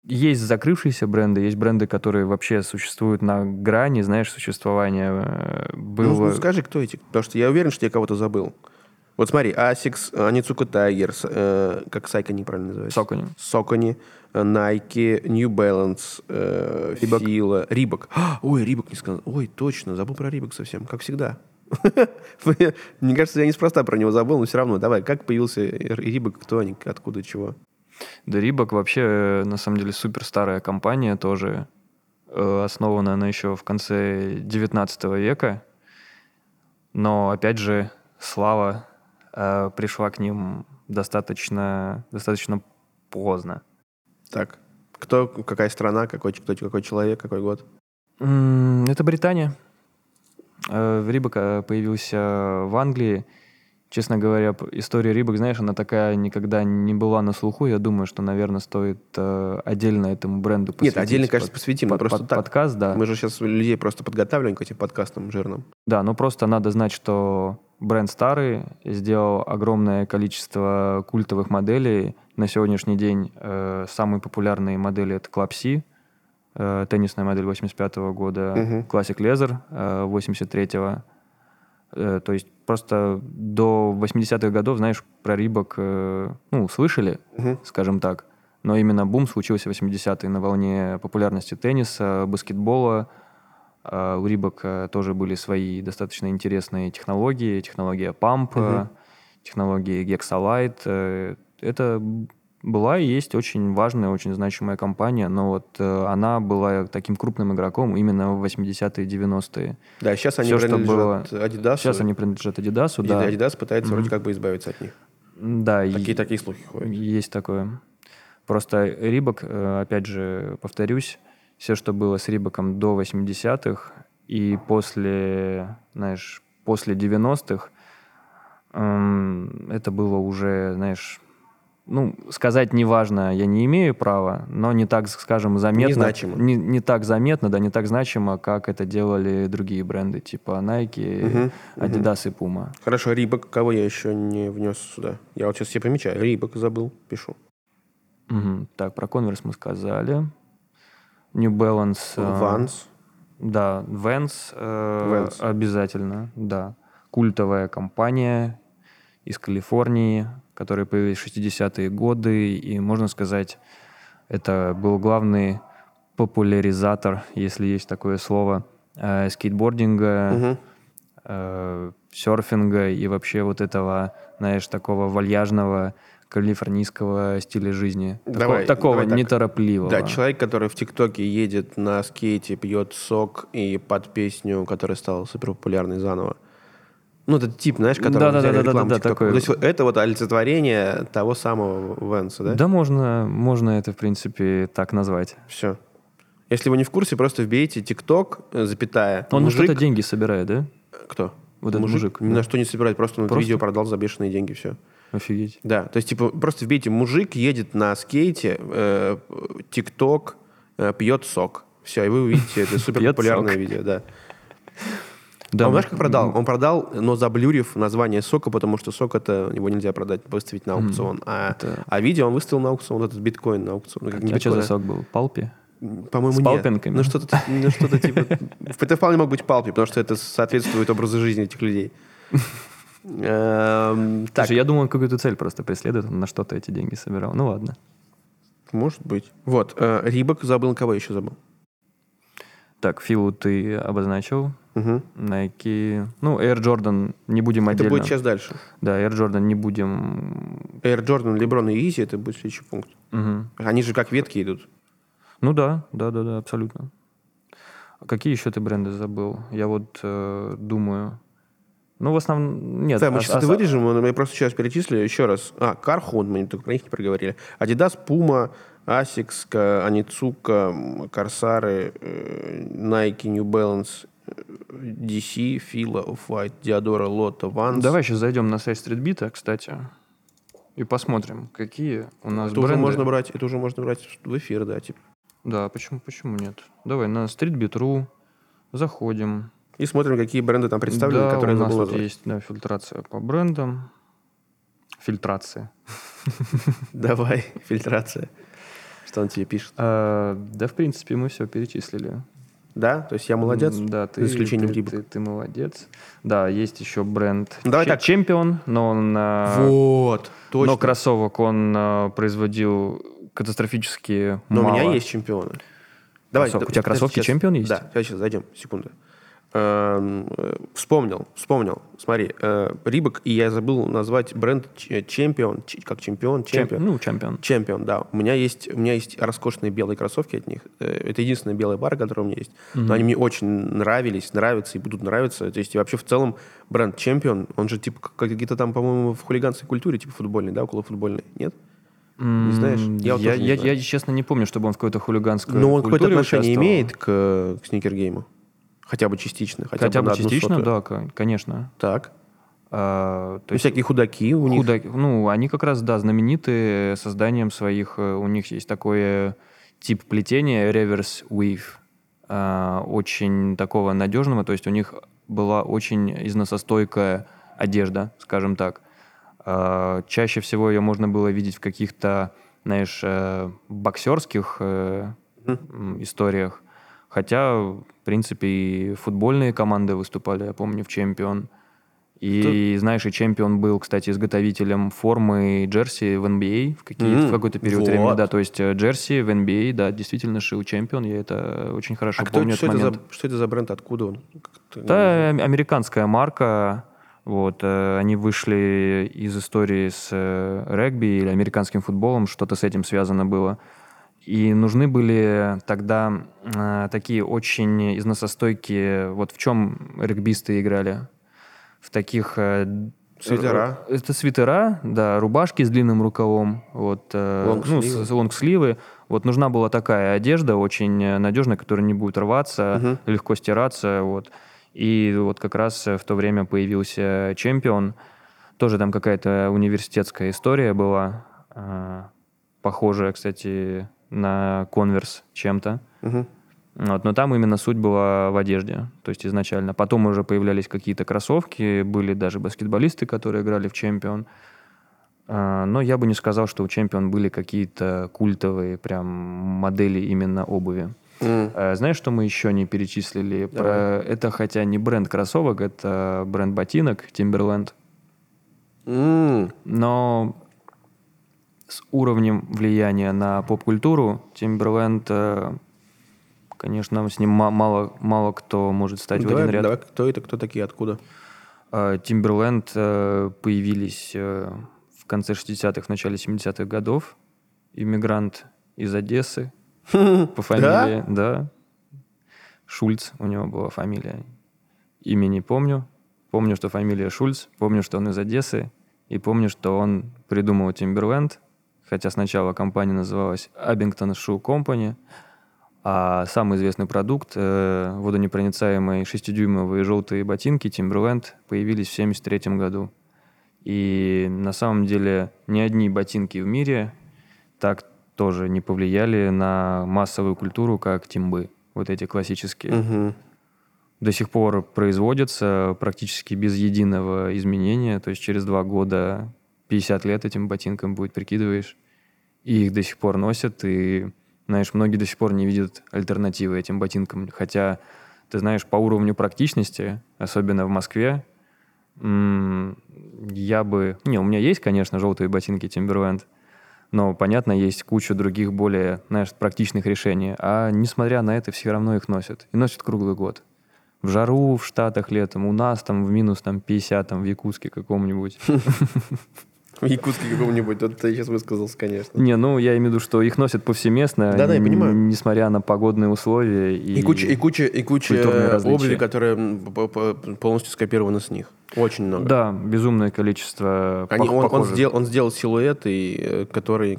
Есть закрывшиеся бренды, есть бренды, которые вообще существуют на грани, знаешь, существования было... Ну, скажи, кто эти, потому что я уверен, что я кого-то забыл. Вот смотри, ASICS, Onitsuka Tiger, как Сайка неправильно называется? Saucony. Nike, New Balance, Фила, Рибок. Ой, Рибок не сказал. Ой, точно, забыл про Рибок совсем, как всегда. Мне кажется, я неспроста про него забыл, но все равно. Давай, как появился Рибок, кто они, откуда, чего? Да, Рибок вообще, на самом деле, супер старая компания тоже. Основана она еще в конце 19 века. Но, опять же, слава пришла к ним достаточно поздно. Так, какая страна, какой человек, какой год? Это Британия. Рибок появился в Англии. Честно говоря, история Рибок, знаешь, она такая никогда не была на слуху. Я думаю, что, наверное, стоит отдельно этому бренду посвятить. Нет, отдельно, конечно, посвятим. Подкаст, да. Мы же сейчас людей просто подготавливаем к этим подкастам жирным. Да, но просто надо знать, что бренд старый, сделал огромное количество культовых моделей. На сегодняшний день самые популярные модели — это Club C, теннисная модель 85-го года, Classic Leather 83-го. То есть просто до 80-х годов, знаешь, про Рибок слышали, скажем так, но именно бум случился в 80-е на волне популярности тенниса, баскетбола. У Рибок тоже были свои достаточно интересные технологии. Технология Pump, технология Гексалайт. Это была и есть очень важная, очень значимая компания, но вот она была таким крупным игроком именно в 80-е, 90-е. Да, сейчас они принадлежат Adidas. Сейчас они принадлежат Adidas, да. И Adidas пытается вроде как бы избавиться от них. Да. Такие слухи ходят. Есть такое. Просто Рибок, опять же, повторюсь, все, что было с Рибоком до 80-х и после, знаешь, после 90-х, это было уже, знаешь, ну, сказать неважно, я не имею права, но не так, скажем, заметно. Незначимо. Не так заметно, да, не так значимо, как это делали другие бренды, типа Nike, Adidas и Puma. Хорошо, Рибок, кого я еще не внес сюда? Я вот сейчас себе помечаю. Рибок забыл, пишу. Так, про Converse мы сказали. New Balance. Vans. Да, Vans. Обязательно, да. Культовая компания из Калифорнии, которая появилась в 60-е годы, и, можно сказать, это был главный популяризатор, если есть такое слово, скейтбординга, серфинга и вообще вот этого, знаешь, такого вальяжного калифорнийского стиля жизни. Такого неторопливого. Да, человек, который в ТикТоке едет на скейте, пьет сок и под песню, которая стала суперпопулярной заново. Ну, этот тип, знаешь, который взяли рекламу ТикТока. То есть это вот олицетворение того самого Венса, да? Да, можно это, в принципе, так назвать. Все. Если вы не в курсе, просто вбейте ТикТок, запятая. Он мужик... что-то деньги собирает, да? Кто? Вот мужик. Ни на что не собирает, просто видео продал за бешеные деньги, все. Офигеть. Да, то есть, типа, просто вбейте, мужик едет на скейте, ТикТок, пьет сок. Все, и вы увидите это суперпопулярное видео, да. Да, он, знаешь, как продал? Он продал, но заблюрив название сока, потому что сок это его нельзя продать, выставить на аукцион. А видео он выставил на аукцион, вот этот биткоин на аукцион. А что за сок был? Палпи? По-моему, с палпинками? Ну, что-то типа... Это вполне мог быть палпи, потому что это соответствует образу жизни этих людей. Слушай, я думал, он какую-то цель просто преследует, он на что-то эти деньги собирал. Ну, ладно. Может быть. Вот, Рибок забыл, кого еще забыл? Так, Филу ты обозначил, Nike, ну, Air Jordan не будем отдельно. Это будет сейчас дальше. Да, Air Jordan не будем... Air Jordan, LeBron и Easy, это будет следующий пункт. Они же как ветки идут. Ну да, абсолютно. А какие еще ты бренды забыл? Я вот думаю... Ну, в основном... Нет. Да, мы сейчас это вырежем, я просто сейчас перечислю еще раз. Karhu, мы только про них не проговорили. Adidas, Puma... ASICS, Onitsuka, Корсары, Nike, New Balance, DC, Fila, Off-White, Diadora, Lotto, Vans. Давай сейчас зайдем на сайт Street Beat, кстати, и посмотрим, какие у нас это бренды. Это уже можно брать в эфир, да, типа. Да, почему нет? Давай на streetbeat.ru заходим. И смотрим, какие бренды там представлены, да, которые у нас тут есть, да, фильтрация по брендам. Давай, фильтрация. Что он тебе пишет? Да, в принципе, мы все перечислили. Да? То есть я молодец? Да, ты, ты молодец. Да, есть еще бренд Чемпион, но он... Вот, точно. Но кроссовок он производил катастрофически мало. Но у меня есть Чемпионы. Давай, у тебя кроссовки Чемпион есть? Да, сейчас зайдем, секунду. Вспомнил. Смотри, Рибок, и я забыл назвать бренд Чемпион, как Чемпион. Ну, Чемпион. Чемпион, да. У меня есть роскошные белые кроссовки от них. Это единственная белая пара, которая у меня есть. Но они мне очень нравятся и будут нравиться. То есть вообще в целом бренд Чемпион, он же типа какие-то там, по-моему, в хулиганской культуре, типа футбольной, да, околофутбольной, нет? Не знаешь? Я честно, не помню, чтобы он в какой-то хулиганской культуре участвовал. Но он какое-то отношение имеет к сникергейму? Хотя бы частично. Хотя бы частично, конечно. Так. То есть всякие худаки у них. Ну, они как раз, да, знамениты созданием своих... У них есть такой тип плетения, reverse weave, очень такого надежного. То есть у них была очень износостойкая одежда, скажем так. Чаще всего ее можно было видеть в каких-то, знаешь, боксерских историях. Хотя, в принципе, и футбольные команды выступали, я помню, в «Чемпион». И, знаешь, и «Чемпион» был, кстати, изготовителем формы джерси в NBA в какой-то период времени. Да, то есть джерси в NBA, да, действительно шил «Чемпион». Я это очень хорошо помню этот момент. Что это за бренд? Откуда он? Это американская марка. Вот, они вышли из истории с регби или американским футболом. Что-то с этим связано было. И нужны были тогда такие очень износостойкие... Вот в чем регбисты играли? В таких... Свитера. Это свитера, да, рубашки с длинным рукавом. Вот, лонгсливы. Вот нужна была такая одежда, очень надежная, которая не будет рваться, легко стираться. Вот. И вот как раз в то время появился Чемпион. Тоже там какая-то университетская история была. Похожая, кстати... на Converse чем-то. Вот, но там именно суть была в одежде, то есть изначально. Потом уже появлялись какие-то кроссовки, были даже баскетболисты, которые играли в Чемпион. Но я бы не сказал, что у Чемпион были какие-то культовые прям модели именно обуви. Знаешь, что мы еще не перечислили? Это хотя не бренд кроссовок, это бренд ботинок Timberland. Но... с уровнем влияния на поп-культуру Тимберленд, конечно, с ним мало кто может стать в один ряд. Давай, кто это, кто такие, откуда? Тимберленд появились в конце 60-х, в начале 70-х годов. Иммигрант из Одессы по фамилии, да. Шульц у него была фамилия. Имя не помню. Помню, что фамилия Шульц. Помню, что он из Одессы. И помню, что он придумал Тимберленд. Хотя сначала компания называлась Abington Shoe Company. А самый известный продукт, водонепроницаемые 6-дюймовые желтые ботинки Timberland, появились в 1973 году. И на самом деле ни одни ботинки в мире так тоже не повлияли на массовую культуру, как тимбы. Вот эти классические. Угу. До сих пор производятся практически без единого изменения. То есть через 2 года, 50 лет этим ботинкам будет, прикидываешь. И их до сих пор носят, и... Знаешь, многие до сих пор не видят альтернативы этим ботинкам. Хотя, ты знаешь, по уровню практичности, особенно в Москве, я бы... Не, у меня есть, конечно, желтые ботинки Timberland, но, понятно, есть куча других более, знаешь, практичных решений. А несмотря на это, все равно их носят. И носят круглый год. В жару в Штатах летом, у нас там в минус там, 50, там, в Якутске каком-нибудь... В Якутске каком-нибудь, вот ты сейчас высказался, конечно. Не, ну я имею в виду, что их носят повсеместно, да, я понимаю. Несмотря на погодные условия и куча обуви, которая полностью скопирована с них. Очень много. Да, безумное количество. Он сделал силуэт, который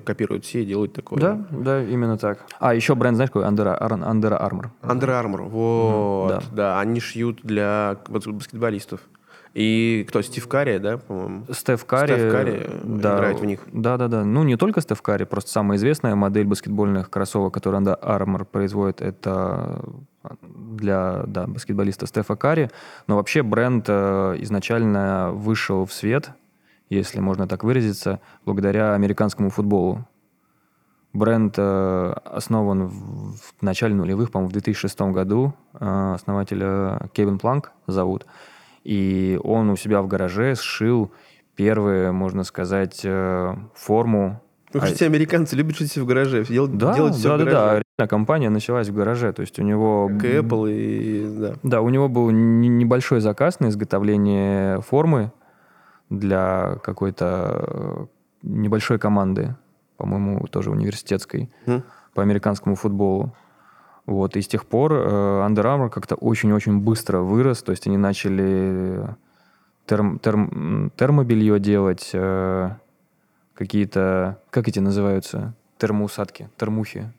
копируют все и делают такое. Да, да, именно так. А еще бренд, знаешь, какой? Under Armour. Under Armour, вот. Да. Да, они шьют для баскетболистов. И кто? Стеф Карри, да, по-моему? Стеф Карри да, играет в них. Да. Ну, не только Стеф Карри, просто самая известная модель баскетбольных кроссовок, которую Under Armour производит, это для баскетболиста Стефа Карри. Но вообще бренд изначально вышел в свет, если можно так выразиться, благодаря американскому футболу. Бренд основан в начале нулевых, по-моему, в 2006 году. Основателя Кевин Планк зовут. И он у себя в гараже сшил первую, можно сказать, форму. Вы же американцы любят шить в гараже. Да. Реально компания началась в гараже. То есть у него... Как Apple и... Да. Да, у него был небольшой заказ на изготовление формы для какой-то небольшой команды, по-моему, тоже университетской, по американскому футболу. Вот, и с тех пор Under Armour как-то очень-очень быстро вырос, то есть они начали термобелье делать, какие-то, как эти называются, термоусадки, термухи.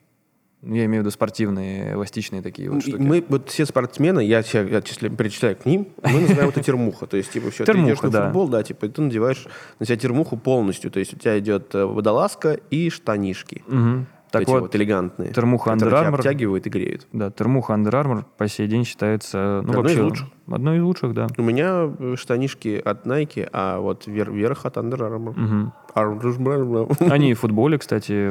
Я имею в виду спортивные, эластичные такие вот штуки. Мы вот все спортсмены, я себя причисляю к ним, мы называем это термуха. То есть, типа, все, термуха, ты идешь на футбол, да, типа, и ты надеваешь на себя термуху полностью. То есть у тебя идет водолазка и штанишки. Угу. Так вот, элегантные, термуха Under Armour обтягивают и греют. Да, термуха Under Armour по сей день считается... Ну, одной из лучших. Одной из лучших, да. У меня штанишки от Nike, а вот верх от Under Armour. Угу. Они в футболе, кстати,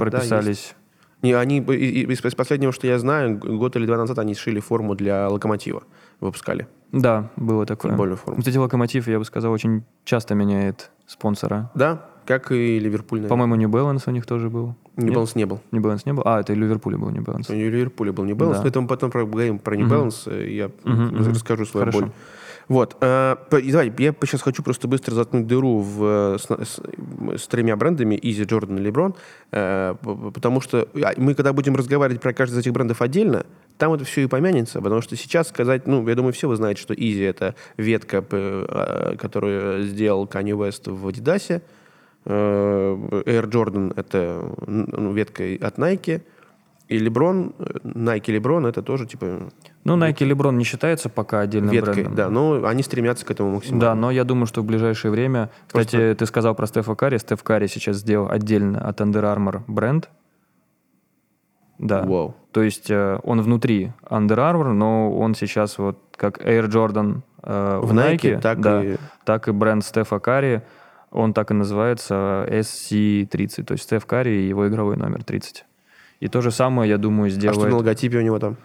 прописались. Да, не, они, из последнего, что я знаю, год или 2 назад они сшили форму для Локомотива, выпускали. Да, было такое. Футбольную форму. Кстати, Локомотив, я бы сказал, очень часто меняет спонсора. Да, как и Ливерпуль. По-моему, New Balance у них тоже был. New Balance не был. New Balance не был? А, это в Ливерпуле был New Balance. У Ливерпуля был New Balance, да. Поэтому потом поговорим про New Balance, я расскажу свою боль. Вот. Давай, я сейчас хочу просто быстро заткнуть дыру с 3 брендами, Easy, Jordan и LeBron, потому что мы, когда будем разговаривать про каждый из этих брендов отдельно, там это все и помянется, потому что сейчас сказать, ну, я думаю, все вы знаете, что Easy — это ветка, которую сделал Kanye West в Adidas, Air Jordan — это ветка от Nike, и LeBron, Nike LeBron — это тоже типа... Ну, Nike LeBron не считается пока отдельным веткой, брендом. Да, но они стремятся к этому максимально. Да, но я думаю, что в ближайшее время... Кстати, ты сказал про Стефа Карри. Стеф Карри сейчас сделал отдельно от Under Armour бренд. Да. Wow. То есть он внутри Under Armour, но он сейчас вот как Air Jordan в Nike, так и бренд Стефа Карри. Он так и называется SC30, то есть Стеф Карри и его игровой номер 30. И то же самое, я думаю, сделает... А что на логотипе у него там?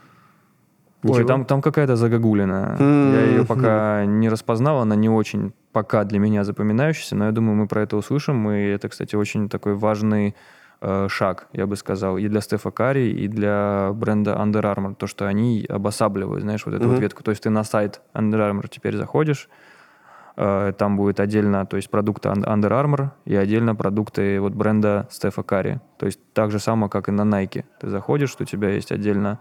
Ой, там какая-то загогулина. Я ее пока не распознал, она не очень пока для меня запоминающаяся, но я думаю, мы про это услышим, и это, кстати, очень такой важный шаг, я бы сказал, и для Стефа Карри, и для бренда Under Armour, то, что они обосабливают, знаешь, вот эту вот ветку. То есть ты на сайт Under Armour теперь заходишь, Там будет отдельно, то есть продукты Under Armour и отдельно продукты вот бренда Стефа Карри. То есть так же само, как и на Nike. Ты заходишь, у тебя есть отдельно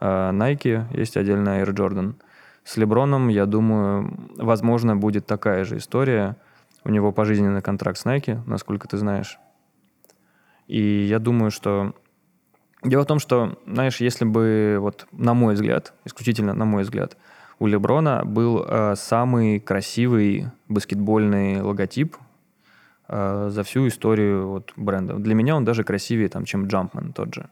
Nike, есть отдельно Air Jordan. С Леброном, я думаю, возможно, будет такая же история. У него пожизненный контракт с Nike, насколько ты знаешь. И я думаю, что... Дело в том, что, знаешь, если бы, вот на мой взгляд, исключительно на мой взгляд, у Леброна был самый красивый баскетбольный логотип за всю историю вот, бренда. Для меня он даже красивее, там, чем Jumpman тот же.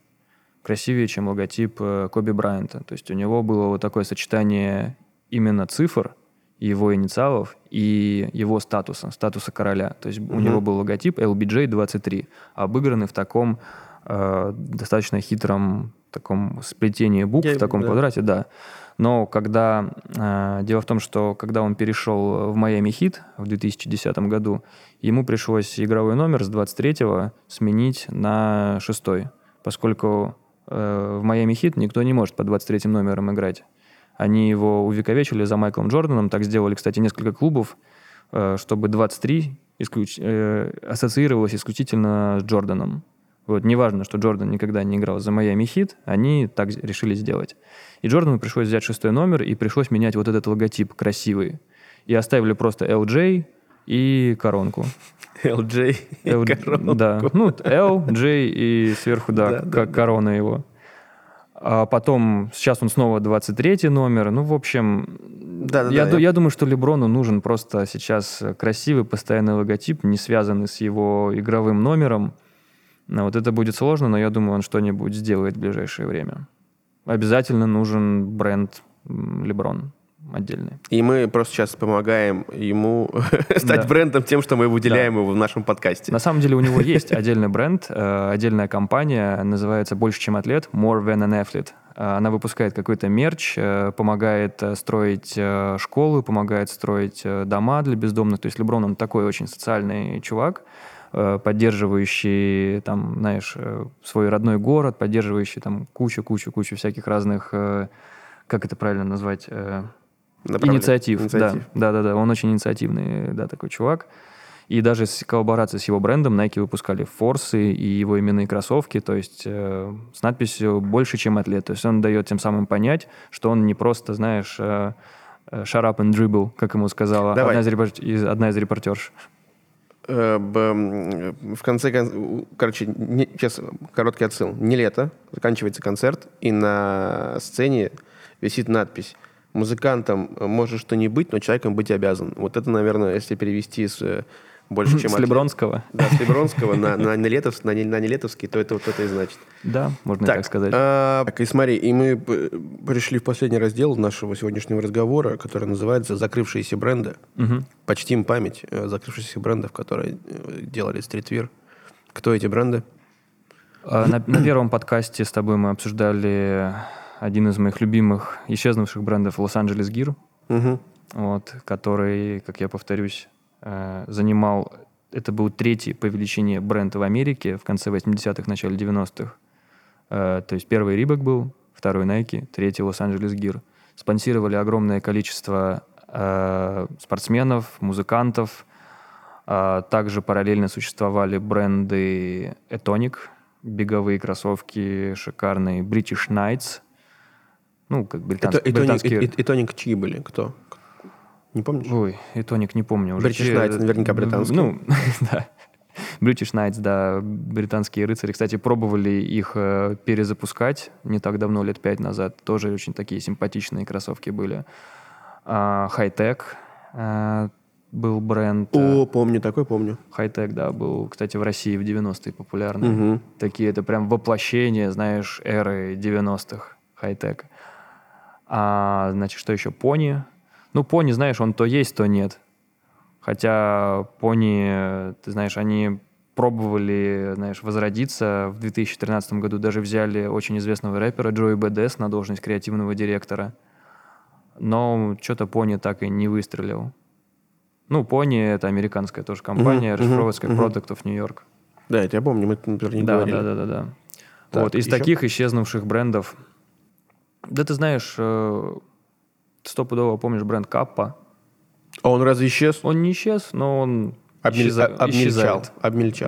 Красивее, чем логотип Коби Брайанта. То есть у него было вот такое сочетание именно цифр, его инициалов и его статуса короля. То есть у него был логотип LBJ23, обыгранный в таком достаточно хитром таком сплетении букв, в таком квадрате, да. Но когда... дело в том, что когда он перешел в Miami Heat в 2010 году, ему пришлось игровой номер с 23-го сменить на 6-й, поскольку в Miami Heat никто не может по 23-м номерам играть. Они его увековечили за Майклом Джорданом. Так сделали, кстати, несколько клубов, чтобы 23 ассоциировалось исключительно с Джорданом. Вот, неважно, что Джордан никогда не играл за Miami Heat, они так решили сделать. И Джордану пришлось взять 6-й номер, и пришлось менять вот этот логотип красивый. И оставили просто LJ и коронку. LJ и коронку. Да, ну, LJ и сверху, да, как корона его. А потом, сейчас он снова 23-й номер. Ну, в общем, я думаю, что Леброну нужен просто сейчас красивый постоянный логотип, не связанный с его игровым номером. Ну, вот это будет сложно, но я думаю, он что-нибудь сделает в ближайшее время. Обязательно нужен бренд Леброн отдельный. И мы просто сейчас помогаем ему стать брендом тем, что мы выделяем его в нашем подкасте. На самом деле у него есть отдельный бренд, отдельная компания, называется «Больше, чем атлет», «More than an athlete». Она выпускает какой-то мерч, помогает строить школы, помогает строить дома для бездомных. То есть Леброн, он такой очень социальный чувак, поддерживающий, там, знаешь, свой родной город, поддерживающий там кучу всяких разных, как это правильно назвать, инициатив. Да, он очень инициативный, да, такой чувак. И даже с коллаборацией с его брендом Nike выпускали форсы и его именные кроссовки, то есть с надписью «Больше, чем атлет». То есть он дает тем самым понять, что он не просто, знаешь, «shut up and dribble», как ему сказала одна из репортерш. В конце концов, короче, сейчас короткий отсыл. Не лето, заканчивается концерт, и на сцене висит надпись: «Музыкантом можешь ты не быть, но человеком быть обязан». Вот это, наверное, если перевести с «Больше, чем атлет». С Лебронского. Да, с Лебронского на нелетовский, то это вот это и значит. Да, можно так сказать. Так, и смотри, и мы пришли в последний раздел нашего сегодняшнего разговора, который называется «Закрывшиеся бренды». Почтим память закрывшихся брендов, которые делали стритвир. Кто эти бренды? На первом подкасте с тобой мы обсуждали один из моих любимых исчезнувших брендов Los-Angeles Gear, вот, который, как я повторюсь, занимал... Это был третий по величине бренд в Америке в конце 80-х, начале 90-х. То есть первый Reebok был, второй Nike, третий Los-Angeles Gear. Спонсировали огромное количество спортсменов, музыкантов. Также параллельно существовали бренды Etonic, беговые кроссовки шикарные, British Knights. Ну, как британские... Etonic чьи были? Кто? Не помнишь? Ой, Etonic не помню. British Knights, наверняка британские. Ну, да. British Knights, да, британские рыцари. Кстати, пробовали их перезапускать не так давно, лет 5 назад. Тоже очень такие симпатичные кроссовки были. High-Tech был бренд. Помню. High-Tech, да, был, кстати, в России в 90-е популярный. Угу. Такие, это прям воплощение, знаешь, эры 90-х. High-Tech. Значит, что еще? Pony. Ну, пони, знаешь, он то есть, то нет. Хотя пони, ты знаешь, они пробовали, знаешь, возродиться. В 2013 году даже взяли очень известного рэпера Джои Бэдэс на должность креативного директора. Но что-то пони так и не выстрелил. Ну, пони — это американская тоже компания, расшифровывается как Product of New York. Да, это я помню, мы, например, не говорили. Да. Так, вот, из таких исчезнувших брендов... Да ты знаешь... стопудово помнишь бренд Каппа? А он разве исчез? Он не исчез, но он обмельчал.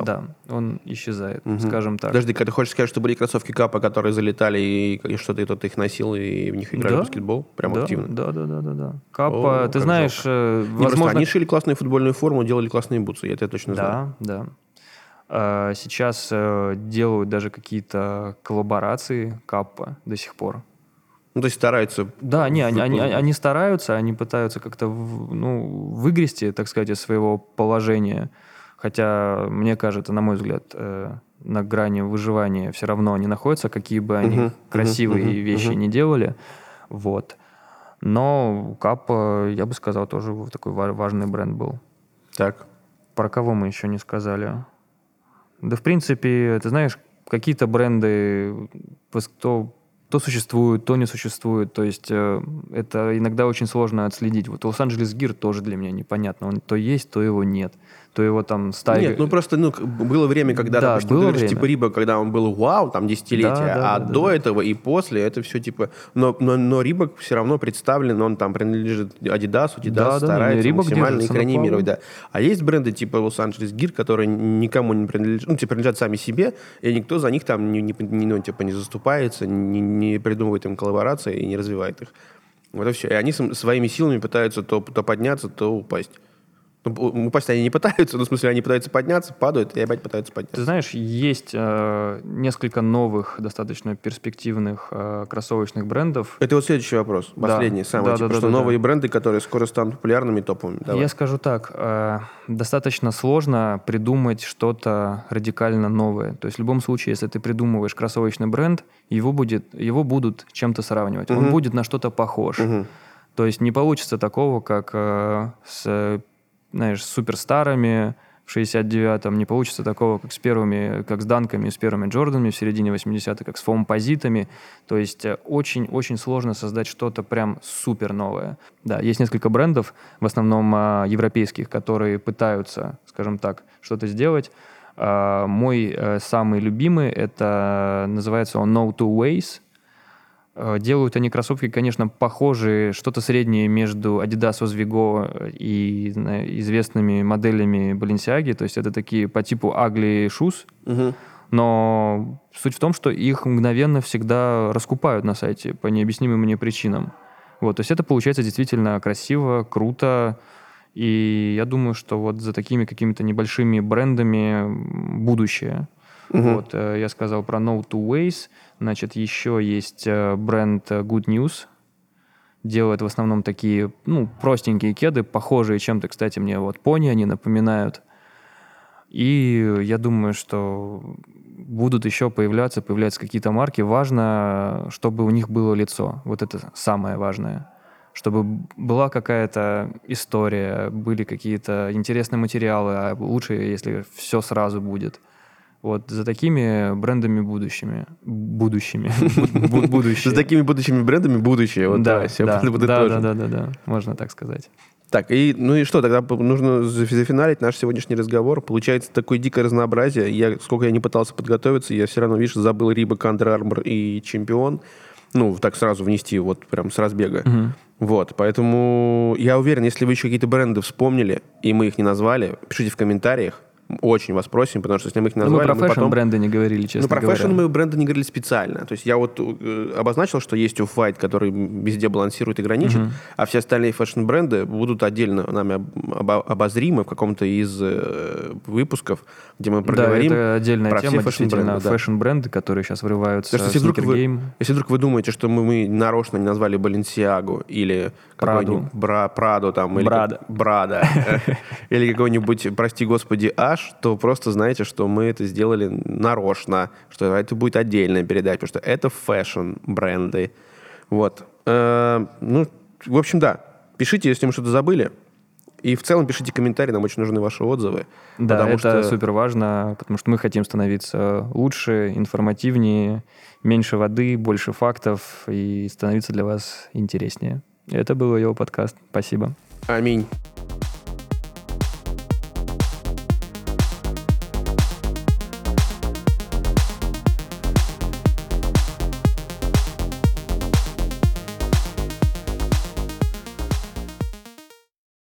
Да, он исчезает, скажем так. Подожди, ты хочешь сказать, что были кроссовки Капа, которые залетали, и что-то кто-то их носил, и в них играли в баскетбол? Прям активно? Да. Капа, ты знаешь, возможно... Они шили классную футбольную форму, делали классные бутсы, я это точно знаю. Да. Сейчас делают даже какие-то коллаборации Каппа до сих пор. Ну, то есть стараются... Да, не, они стараются, они пытаются как-то выгрести, так сказать, из своего положения. Хотя, мне кажется, на мой взгляд, на грани выживания все равно они находятся, какие бы они красивые вещи не делали. Вот. Но Каппа, я бы сказал, тоже такой важный бренд был. Так. Про кого мы еще не сказали? Да, в принципе, ты знаешь, какие-то бренды то существуют, то не существуют. То есть это иногда очень сложно отследить. Вот Лос-Анджелес Гир тоже для меня непонятно. Он то есть, то его нет. То его там ставили... Нет, было время, когда, допустим, ты говоришь, типа Риба, когда он был вау, там, десятилетие, до этого и после это все типа... Но Рибок все равно представлен, он там принадлежит Адидасу, Адидас старается максимально экранировать. Да. А есть бренды типа Лос-Анджелес Гир, которые никому не принадлежат, принадлежат сами себе, и никто за них там не заступается, не придумывает им коллаборации и не развивает их. Вот и все. И они своими силами пытаются то подняться, то упасть. Упасть они не пытаются, они пытаются подняться, падают и опять пытаются подняться. Ты знаешь, есть несколько новых, достаточно перспективных кроссовочных брендов. Это вот следующий вопрос, последний, новые бренды, которые скоро станут популярными и топовыми. Давай. Я скажу так, достаточно сложно придумать что-то радикально новое. То есть в любом случае, если ты придумываешь кроссовочный бренд, его будут чем-то сравнивать, он будет на что-то похож. То есть не получится такого, как с... знаешь, с суперстарами в 69-м, не получится такого, как с первыми, как с Данками, с первыми Джорданами в середине 80-х, как с фомпозитами. То есть очень-очень сложно создать что-то прям супер новое. Да, есть несколько брендов, в основном европейских, которые пытаются, скажем так, что-то сделать. Мой самый любимый, это называется он No Two Ways. Делают они кроссовки, конечно, похожие, что-то среднее между Adidas, Oswego и известными моделями Balenciaga. То есть это такие по типу ugly shoes. Но суть в том, что их мгновенно всегда раскупают на сайте по необъяснимым мне причинам. Вот, то есть это получается действительно красиво, круто. И я думаю, что вот за такими какими-то небольшими брендами будущее. Вот, я сказал про No Two Ways. Значит, еще есть бренд Good News. Делают в основном такие, простенькие кеды, похожие чем-то, кстати, мне вот пони они напоминают. И я думаю, что будут еще появляться какие-то марки. Важно, чтобы у них было лицо. Вот это самое важное. Чтобы была какая-то история, были какие-то интересные материалы. А лучше, если все сразу будет. Вот за такими брендами будущее. За такими будущими брендами будущее. Вот, да. Можно так сказать. Так, и что, тогда нужно зафиналить наш сегодняшний разговор. Получается, такое дикое разнообразие. Сколько я не пытался подготовиться, я все равно, видишь, забыл Reebok, Under Armour и Чемпион. Так сразу внести, вот прям с разбега. Вот, поэтому я уверен, если вы еще какие-то бренды вспомнили, и мы их не назвали, пишите в комментариях. Очень вас просим, потому что если мы их не назвали... мы про фэшн-бренды не говорили, честно говоря. Про фэшн мы бренды не говорили специально. То есть я вот обозначил, что есть Off-White, который везде балансирует и граничит, а все остальные фэшн-бренды будут отдельно нами обозримы в каком-то из выпусков, где мы проговорим про все фэшн-бренды. Да, это отдельная тема, действительно, фэшн-бренды, которые сейчас врываются в сникергейм. Если вдруг вы думаете, что мы нарочно не назвали Balenciaga или какой-нибудь Prado, там, или какой-нибудь, прости господи, то просто знаете, что мы это сделали нарочно, что это будет отдельная передача, потому что это фэшн-бренды. Вот. В общем, да. Пишите, если мы что-то забыли. И в целом пишите комментарии, нам очень нужны ваши отзывы. Да, это супер важно, потому что мы хотим становиться лучше, информативнее, меньше воды, больше фактов и становиться для вас интереснее. Это был его подкаст. Спасибо. Аминь.